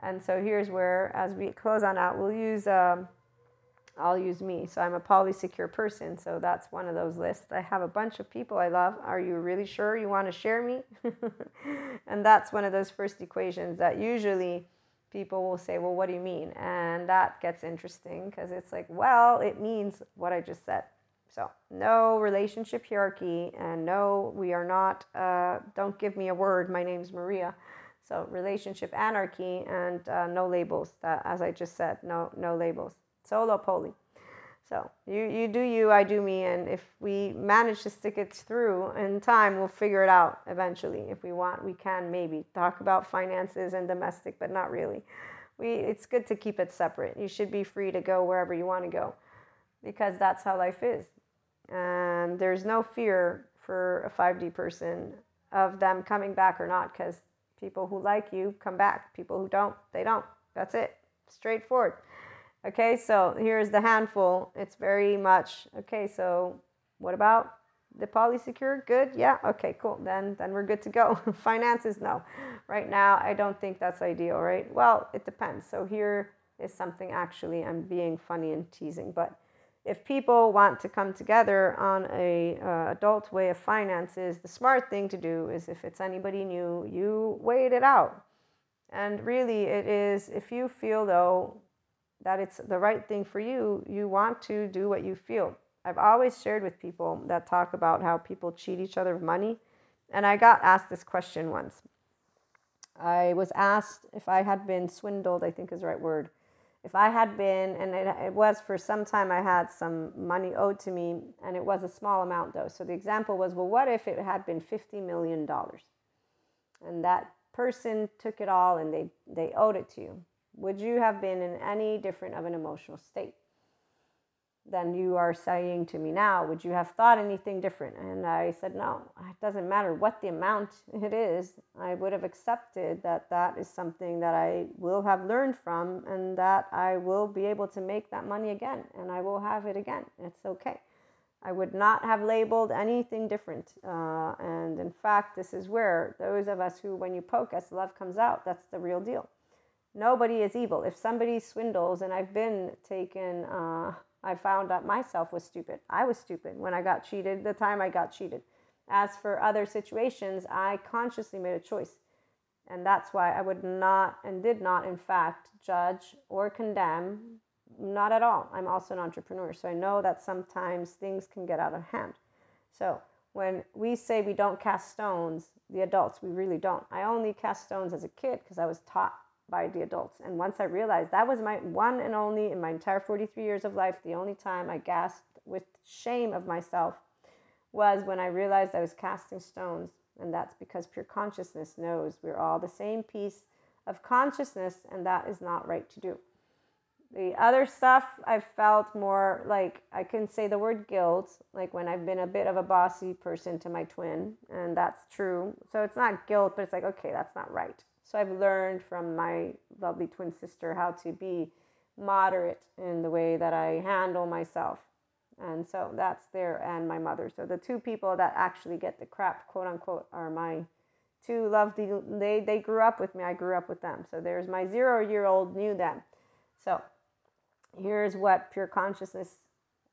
And so here's where, as we close on out, we'll use, I'll use me. So I'm a polysecure person. So that's one of those lists. I have a bunch of people I love. Are you really sure you want to share me? And that's one of those first equations that usually people will say, well, what do you mean? And that gets interesting, because it's like, well, it means what I just said. So no relationship hierarchy, and no, we are not, don't give me a word, my name's Maria. So relationship anarchy, and no labels, as I just said, no labels. Solo poly. So you do you, I do me, and if we manage to stick it through in time, we'll figure it out eventually. If we want, we can maybe talk about finances and domestic, but not really. It's good to keep it separate. You should be free to go wherever you want to go, because that's how life is. And there's no fear for a 5D person of them coming back or not, because people who like you come back. People who don't, they don't. That's it. Straightforward. Okay, so here's the handful. It's very much, okay, so what about the polysecure? Good, yeah, okay, cool. Then we're good to go. Finances, no. Right now, I don't think that's ideal, right? Well, it depends. So here is something, actually, I'm being funny and teasing, but if people want to come together on a adult way of finances, the smart thing to do is, if it's anybody new, you wait it out. And really, it is, if you feel, though, that it's the right thing for you, you want to do what you feel. I've always shared with people that talk about how people cheat each other of money. And I got asked this question once. I was asked if I had been swindled, I think is the right word. If I had been, and it was for some time, I had some money owed to me, and it was a small amount though. So the example was, well, what if it had been $50 million? And that person took it all and they owed it to you. Would you have been in any different of an emotional state than you are saying to me now? Would you have thought anything different? And I said, no, it doesn't matter what the amount it is. I would have accepted that that is something that I will have learned from, and that I will be able to make that money again, and I will have it again. It's okay. I would not have labeled anything different. And in fact, this is where those of us who, when you poke us, love comes out. That's the real deal. Nobody is evil. If somebody swindles, and I've been taken, I found that myself was stupid. I was stupid when I got cheated, the time I got cheated. As for other situations, I consciously made a choice. And that's why I would not, and did not, in fact, judge or condemn, not at all. I'm also an entrepreneur, so I know that sometimes things can get out of hand. So when we say we don't cast stones, the adults, we really don't. I only cast stones as a kid because I was taught by the adults. And once I realized that was my one and only, in my entire 43 years of life, the only time I gasped with shame of myself was when I realized I was casting stones. And that's because pure consciousness knows we're all the same piece of consciousness, and that is not right to do. The other stuff, I felt more like, I can say the word guilt, like when I've been a bit of a bossy person to my twin, and that's true. So it's not guilt, but it's like, okay, that's not right. So I've learned from my lovely twin sister how to be moderate in the way that I handle myself. And so that's there, and my mother. So the two people that actually get the crap, quote unquote, are my two lovely, they grew up with me, I grew up with them. So there's my 0-year-old knew them. So here's what pure consciousness,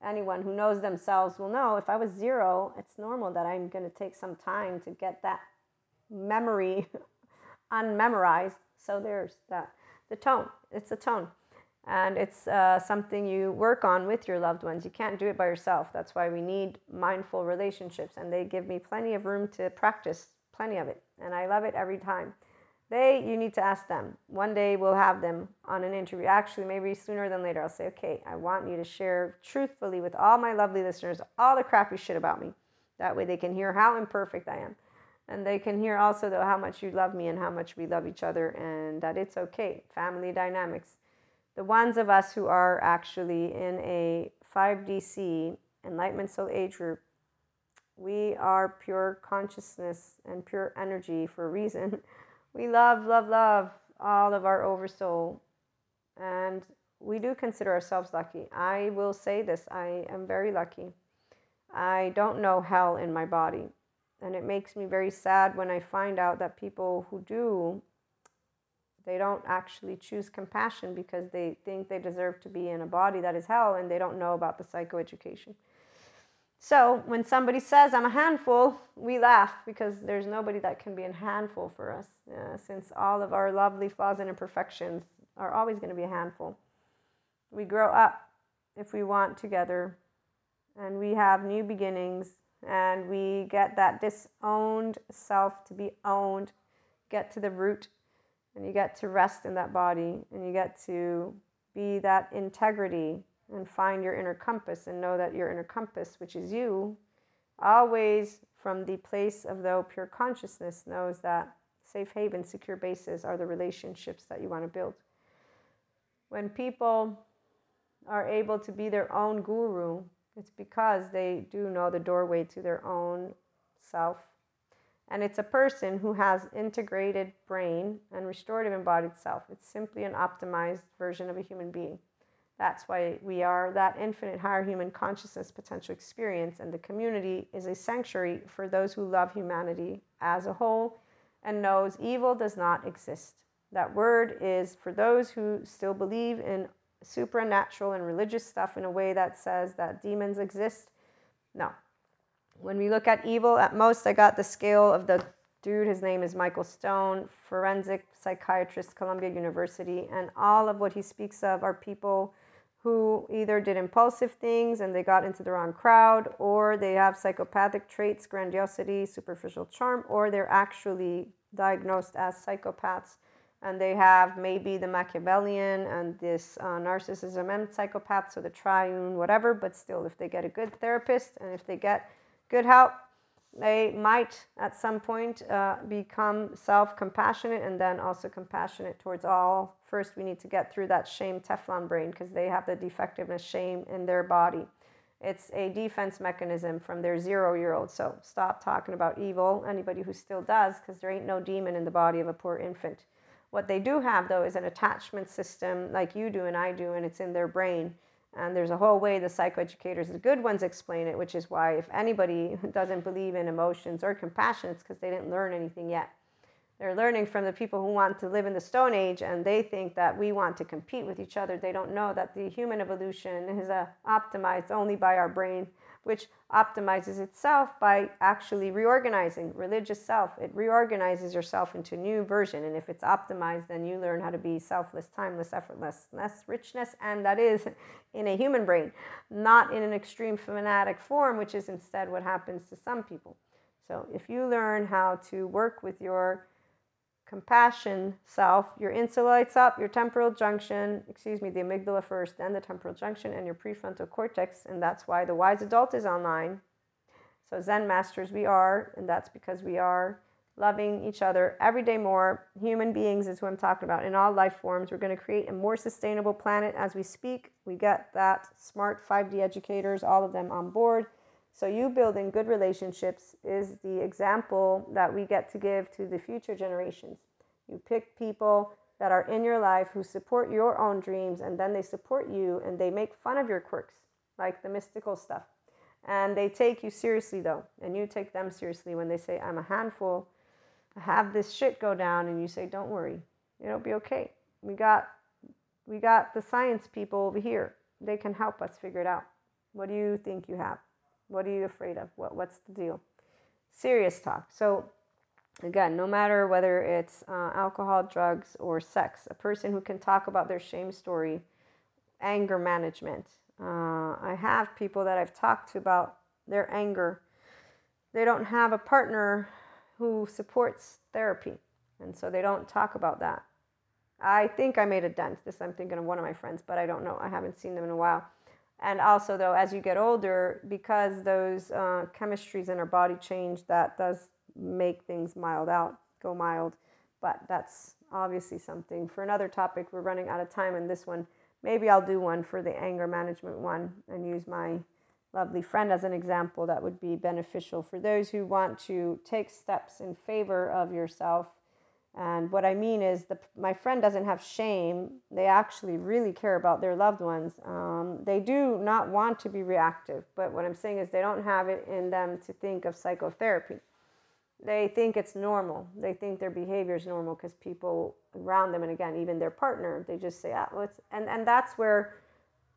anyone who knows themselves will know. If I was 0, it's normal that I'm going to take some time to get that memory unmemorized. So there's that. The tone, it's a tone, and it's something you work on with your loved ones. You can't do it by yourself. That's why we need mindful relationships, and they give me plenty of room to practice, plenty of it, and I love it every time. You need to ask them. One day we'll have them on an interview. Actually, maybe sooner than later, I'll say, okay, I want you to share truthfully with all my lovely listeners all the crappy shit about me. That way they can hear how imperfect I am. And they can hear also, though, how much you love me and how much we love each other, and that it's okay. Family dynamics. The ones of us who are actually in a 5DC, Enlightenment Soul Age group, we are pure consciousness and pure energy for a reason. We love, love, love all of our Oversoul. And we do consider ourselves lucky. I will say this. I am very lucky. I don't know hell in my body. And it makes me very sad when I find out that people who do, they don't actually choose compassion because they think they deserve to be in a body that is hell, and they don't know about the psychoeducation. So when somebody says, I'm a handful, we laugh because there's nobody that can be a handful for us, since all of our lovely flaws and imperfections are always going to be a handful. We grow up if we want together, and we have new beginnings. And we get that disowned self to be owned, get to the root, and you get to rest in that body, and you get to be that integrity and find your inner compass, and know that your inner compass, which is you, always from the place of, though, pure consciousness, knows that safe haven, secure bases are the relationships that you want to build. When people are able to be their own guru, It's because they do know the doorway to their own self. And it's a person who has integrated brain and restorative embodied self. It's simply an optimized version of a human being. That's why we are that infinite higher human consciousness potential experience. And the community is a sanctuary for those who love humanity as a whole and knows evil does not exist. That word is for those who still believe in supernatural and religious stuff in a way that says that demons exist. No. When we look at evil, at most, I got the scale of the dude, his name is Michael Stone, forensic psychiatrist, Columbia University, and all of what he speaks of are people who either did impulsive things and they got into the wrong crowd, or they have psychopathic traits, grandiosity, superficial charm, or they're actually diagnosed as psychopaths. And they have maybe the Machiavellian and this narcissism and psychopath, so the triune, whatever. But still, if they get a good therapist and if they get good help, they might at some point become self-compassionate and then also compassionate towards all. First, we need to get through that shame Teflon brain, because they have the defectiveness shame in their body. It's a defense mechanism from their 0-year-old. So stop talking about evil, anybody who still does, because there ain't no demon in the body of a poor infant. What they do have, though, is an attachment system like you do and I do, and it's in their brain. And there's a whole way the psychoeducators, the good ones, explain it, which is why if anybody doesn't believe in emotions or compassion, it's because they didn't learn anything yet. They're learning from the people who want to live in the Stone Age, and they think that we want to compete with each other. They don't know that the human evolution is optimized only by our brain, which optimizes itself by actually reorganizing religious self. It reorganizes yourself into a new version. And if it's optimized, then you learn how to be selfless, timeless, effortless, less richness. And that is in a human brain, not in an extreme fanatic form, which is instead what happens to some people. So if you learn how to work with your compassion self, your insula lights up, your temporal junction, the amygdala first, then the temporal junction, and your prefrontal cortex. And that's why the wise adult is online. So Zen masters we are, and that's because we are loving each other every day more. Human beings is who I'm talking about. In all life forms, we're going to create a more sustainable planet as we speak. We got that smart 5D educators, all of them on board. So you building good relationships is the example that we get to give to the future generations. You pick people that are in your life who support your own dreams, and then they support you and they make fun of your quirks, like the mystical stuff. And they take you seriously though, and you take them seriously when they say, I'm a handful, I have this shit go down, and you say, don't worry, it'll be okay. We got the science people over here. They can help us figure it out. What do you think you have? What are you afraid of? What's the deal? Serious talk. So again, no matter whether it's alcohol, drugs, or sex, a person who can talk about their shame story, anger management. I have people that I've talked to about their anger. They don't have a partner who supports therapy, and so they don't talk about that. I think I made a dent. This I'm thinking of one of my friends, but I don't know. I haven't seen them in a while. And also, though, as you get older, because those chemistries in our body change, that does make things mild out, go mild. But that's obviously something for another topic. We're running out of time in this one. Maybe I'll do one for the anger management one and use my lovely friend as an example. That would be beneficial for those who want to take steps in favor of yourself. And what I mean is, my friend doesn't have shame. They actually really care about their loved ones. They do not want to be reactive. But what I'm saying is they don't have it in them to think of psychotherapy. They think it's normal. They think their behavior is normal because people around them, and again, even their partner, they just say, ah, let's... And that's where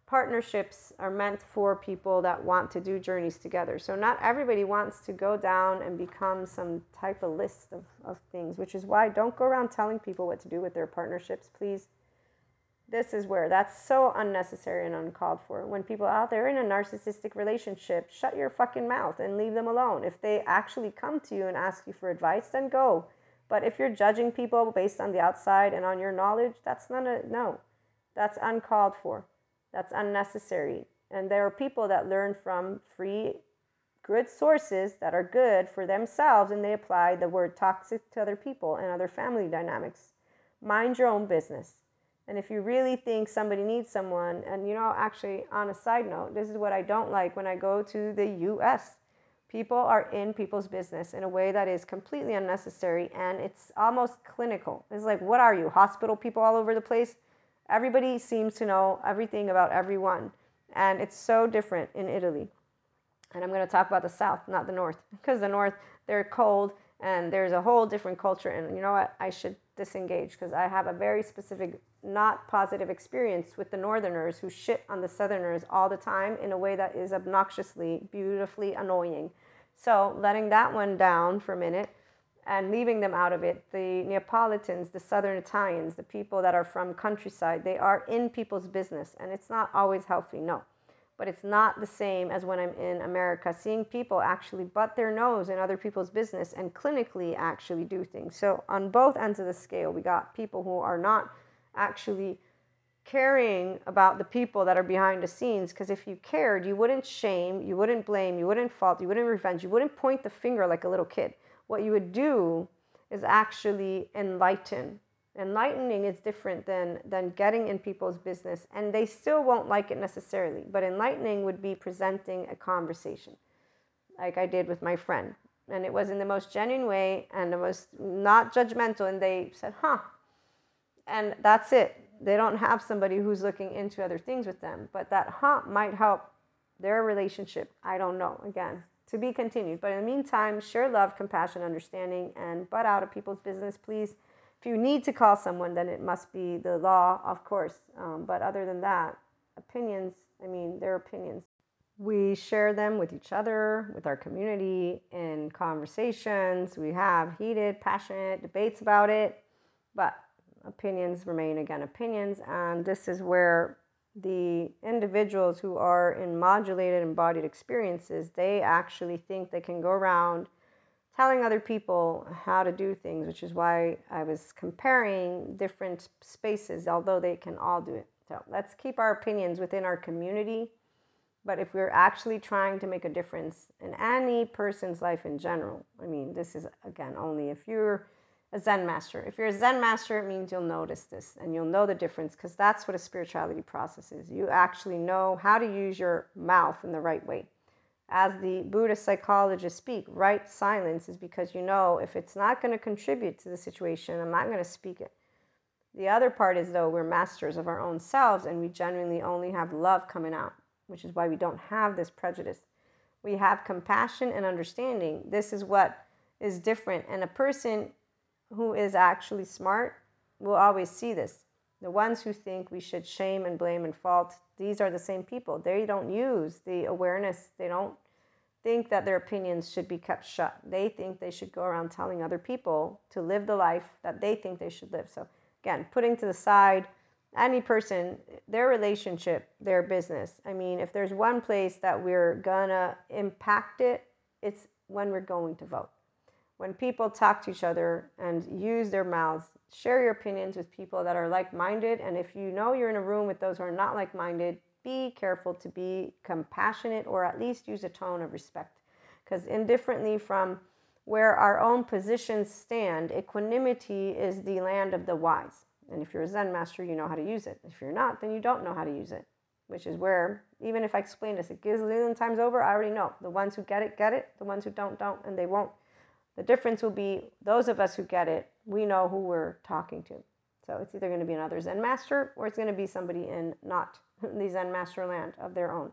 partnerships are meant for people that want to do journeys together. So not everybody wants to go down and become some type of list of things, which is why don't go around telling people what to do with their partnerships, please. This is where that's so unnecessary and uncalled for. When people out there in a narcissistic relationship, shut your fucking mouth and leave them alone. If they actually come to you and ask you for advice, then go. But if you're judging people based on the outside and on your knowledge, that's not a, no, that's uncalled for. That's unnecessary. And there are people that learn from free, good sources that are good for themselves, and they apply the word toxic to other people and other family dynamics. Mind your own business. And if you really think somebody needs someone, and you know, actually, on a side note, this is what I don't like when I go to the U.S. People are in people's business in a way that is completely unnecessary, and it's almost clinical. It's like, what are you, hospital people all over the place? Everybody seems to know everything about everyone, and it's so different in Italy. And I'm going to talk about the South, not the North, because the North, they're cold, and there's a whole different culture. And you know what? I should disengage, because I have a very specific, not positive experience with the Northerners who shit on the Southerners all the time in a way that is obnoxiously, beautifully annoying. So letting that one down for a minute and leaving them out of it, the Neapolitans, the Southern Italians, the people that are from countryside, they are in people's business. And it's not always healthy, no. But it's not the same as when I'm in America, seeing people actually butt their nose in other people's business and clinically actually do things. So on both ends of the scale, we got people who are not actually caring about the people that are behind the scenes, because if you cared, you wouldn't shame, you wouldn't blame, you wouldn't fault, you wouldn't revenge, you wouldn't point the finger like a little kid. What you would do is actually enlighten. Enlightening is different than getting in people's business, and they still won't like it necessarily, but enlightening would be presenting a conversation like I did with my friend, and it was in the most genuine way and the most not judgmental, and they said, huh, and that's it. They don't have somebody who's looking into other things with them, but that huh might help their relationship. I don't know, again, to be continued. But in the meantime, share love, compassion, understanding, and butt out of people's business, please. If you need to call someone, then it must be the law, of course. But other than that, opinions, I mean, they're opinions. We share them with each other, with our community, in conversations. We have heated, passionate debates about it. But opinions remain, again, opinions. And this is where the individuals who are in modulated embodied experiences, they actually think they can go around telling other people how to do things, which is why I was comparing different spaces, although they can all do it. So let's keep our opinions within our community. But if we're actually trying to make a difference in any person's life in general, I mean, this is, again, only if you're a Zen master. If you're a Zen master, it means you'll notice this and you'll know the difference, because that's what a spirituality process is. You actually know how to use your mouth in the right way. As the Buddhist psychologists speak, right silence is because you know if it's not going to contribute to the situation, I'm not going to speak it. The other part is, though, we're masters of our own selves, and we genuinely only have love coming out, which is why we don't have this prejudice. We have compassion and understanding. This is what is different. And a person who is actually smart will always see this. The ones who think we should shame and blame and fault, these are the same people. They don't use the awareness. They don't think that their opinions should be kept shut. They think they should go around telling other people to live the life that they think they should live. So again, putting to the side any person, their relationship, their business. I mean, if there's one place that we're gonna impact it, it's when we're going to vote. When people talk to each other and use their mouths, share your opinions with people that are like-minded. And if you know you're in a room with those who are not like-minded, be careful to be compassionate, or at least use a tone of respect. Because indifferently from where our own positions stand, equanimity is the land of the wise. And if you're a Zen master, you know how to use it. If you're not, then you don't know how to use it. Which is where, even if I explain this a gazillion times over, I already know. The ones who get it. The ones who don't, and they won't. The difference will be those of us who get it, we know who we're talking to. So it's either going to be another Zen master, or it's going to be somebody in not the Zen master land of their own.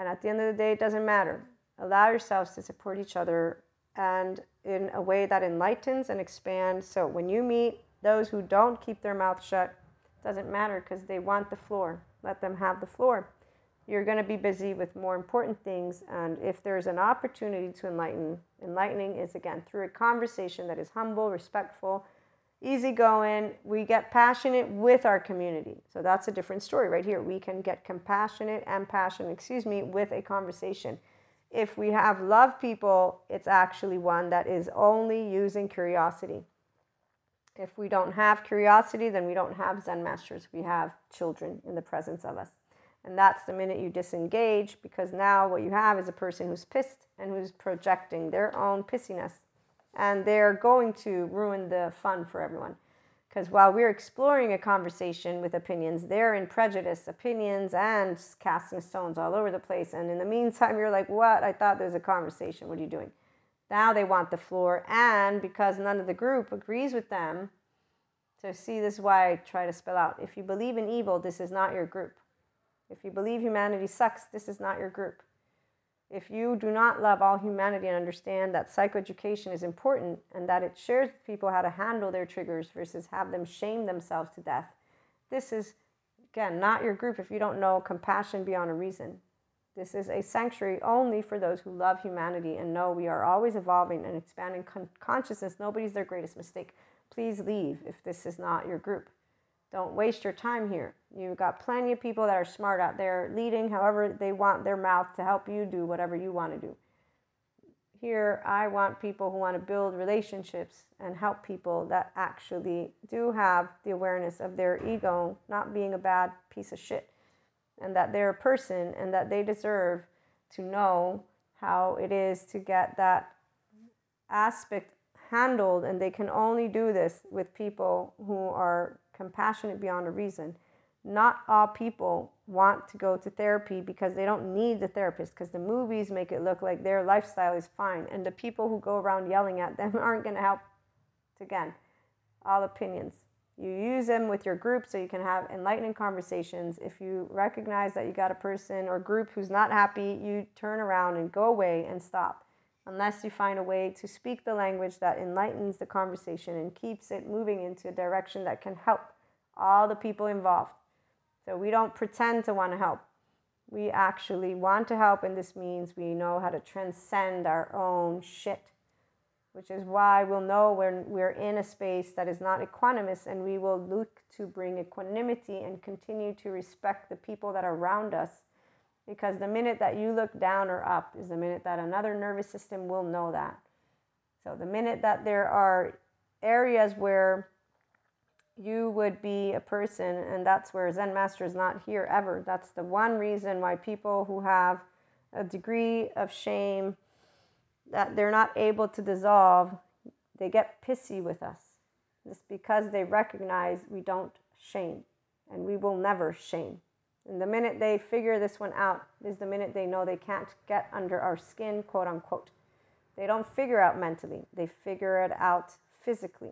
And at the end of the day, it doesn't matter. Allow yourselves to support each other, and in a way that enlightens and expands. So when you meet those who don't keep their mouth shut, it doesn't matter, because they want the floor. Let them have the floor. You're going to be busy with more important things, and if there's an opportunity to enlighten, enlightening is, again, through a conversation that is humble, respectful, easygoing. We get passionate with our community. So that's a different story right here. We can get compassionate and passionate, with a conversation. If we have love people, it's actually one that is only using curiosity. If we don't have curiosity, then we don't have Zen masters. We have children in the presence of us. And that's the minute you disengage, because now what you have is a person who's pissed and who's projecting their own pissiness. And they're going to ruin the fun for everyone. Because while we're exploring a conversation with opinions, they're in prejudice opinions and casting stones all over the place. And in the meantime, you're like, what? I thought there was a conversation. What are you doing? Now they want the floor. And because none of the group agrees with them, so see, this is why I try to spell out. If you believe in evil, this is not your group. If you believe humanity sucks, this is not your group. If you do not love all humanity and understand that psychoeducation is important and that it shares with people how to handle their triggers versus have them shame themselves to death, this is, again, not your group if you don't know compassion beyond a reason. This is a sanctuary only for those who love humanity and know we are always evolving and expanding consciousness. Nobody's their greatest mistake. Please leave if this is not your group. Don't waste your time here. You've got plenty of people that are smart out there leading however they want their mouth to help you do whatever you want to do. Here, I want people who want to build relationships and help people that actually do have the awareness of their ego not being a bad piece of shit, and that they're a person and that they deserve to know how it is to get that aspect handled, and they can only do this with people who are compassionate beyond a reason. Not all people want to go to therapy because they don't need the therapist, because the movies make it look like their lifestyle is fine, and the people who go around yelling at them aren't going to help. Again, all opinions. You use them with your group so you can have enlightening conversations. If you recognize that you got a person or group who's not happy, you turn around and go away and stop. Unless you find a way to speak the language that enlightens the conversation and keeps it moving into a direction that can help all the people involved. So we don't pretend to want to help. We actually want to help, and this means we know how to transcend our own shit, which is why we'll know when we're in a space that is not equanimous, and we will look to bring equanimity and continue to respect the people that are around us. Because the minute that you look down or up is the minute that another nervous system will know that. So the minute that there are areas where you would be a person, and that's where Zen Master is not here ever. That's the one reason why people who have a degree of shame that they're not able to dissolve, they get pissy with us. It's because they recognize we don't shame, and we will never shame. And the minute they figure this one out is the minute they know they can't get under our skin, quote unquote. They don't figure out mentally. They figure it out physically.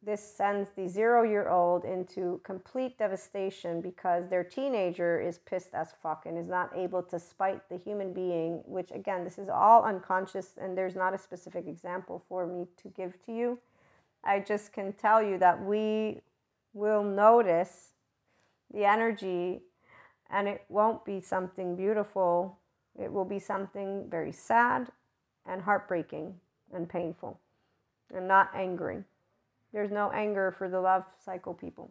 This sends the 0-year-old into complete devastation because their teenager is pissed as fuck and is not able to spite the human being, which again, this is all unconscious, and there's not a specific example for me to give to you. I just can tell you that we will notice the energy, and it won't be something beautiful. It will be something very sad and heartbreaking and painful and not angering. There's no anger for the love cycle people.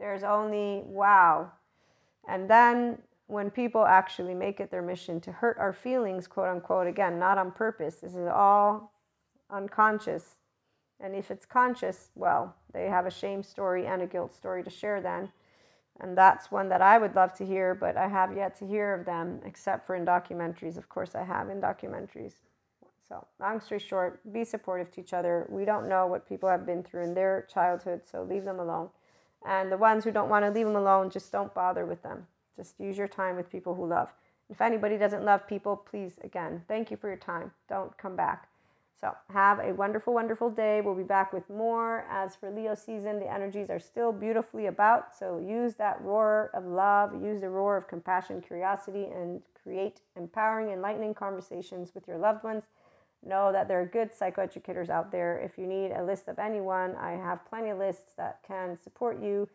There's only wow. And then when people actually make it their mission to hurt our feelings, quote unquote, again, not on purpose. This is all unconscious. And if it's conscious, well, they have a shame story and a guilt story to share then. And that's one that I would love to hear, but I have yet to hear of them, except for in documentaries. Of course, I have in documentaries. So long story short, be supportive to each other. We don't know what people have been through in their childhood, so leave them alone. And the ones who don't want to leave them alone, just don't bother with them. Just use your time with people who love. If anybody doesn't love people, please, again, thank you for your time. Don't come back. So have a wonderful, wonderful day. We'll be back with more. As for Leo season, the energies are still beautifully about. So use that roar of love, use the roar of compassion, curiosity, and create empowering, enlightening conversations with your loved ones. Know that there are good psychoeducators out there. If you need a list of anyone, I have plenty of lists that can support you.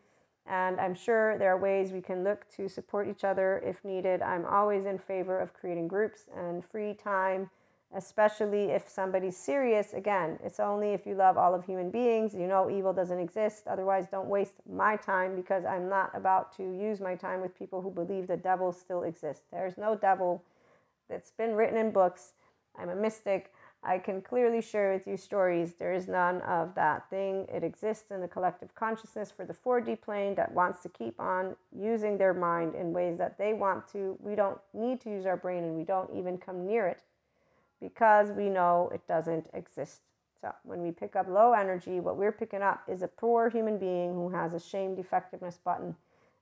And I'm sure there are ways we can look to support each other if needed. I'm always in favor of creating groups and free time, especially if somebody's serious. Again, it's only if you love all of human beings, you know evil doesn't exist. Otherwise, don't waste my time, because I'm not about to use my time with people who believe the devil still exists. There's no devil. That's been written in books. I'm a mystic. I can clearly share with you stories. There is none of that thing. It exists in the collective consciousness for the 4D plane that wants to keep on using their mind in ways that they want to. We don't need to use our brain, and we don't even come near it, because we know it doesn't exist. So when we pick up low energy, what we're picking up is a poor human being who has a shame defectiveness button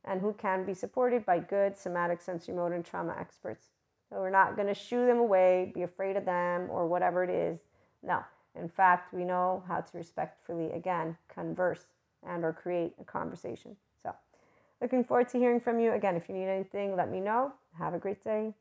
and who can be supported by good somatic sensory motor and trauma experts. So we're not going to shoo them away, be afraid of them or whatever it is. No, in fact, we know how to respectfully, again, converse and or create a conversation. So looking forward to hearing from you. Again, if you need anything, let me know. Have a great day.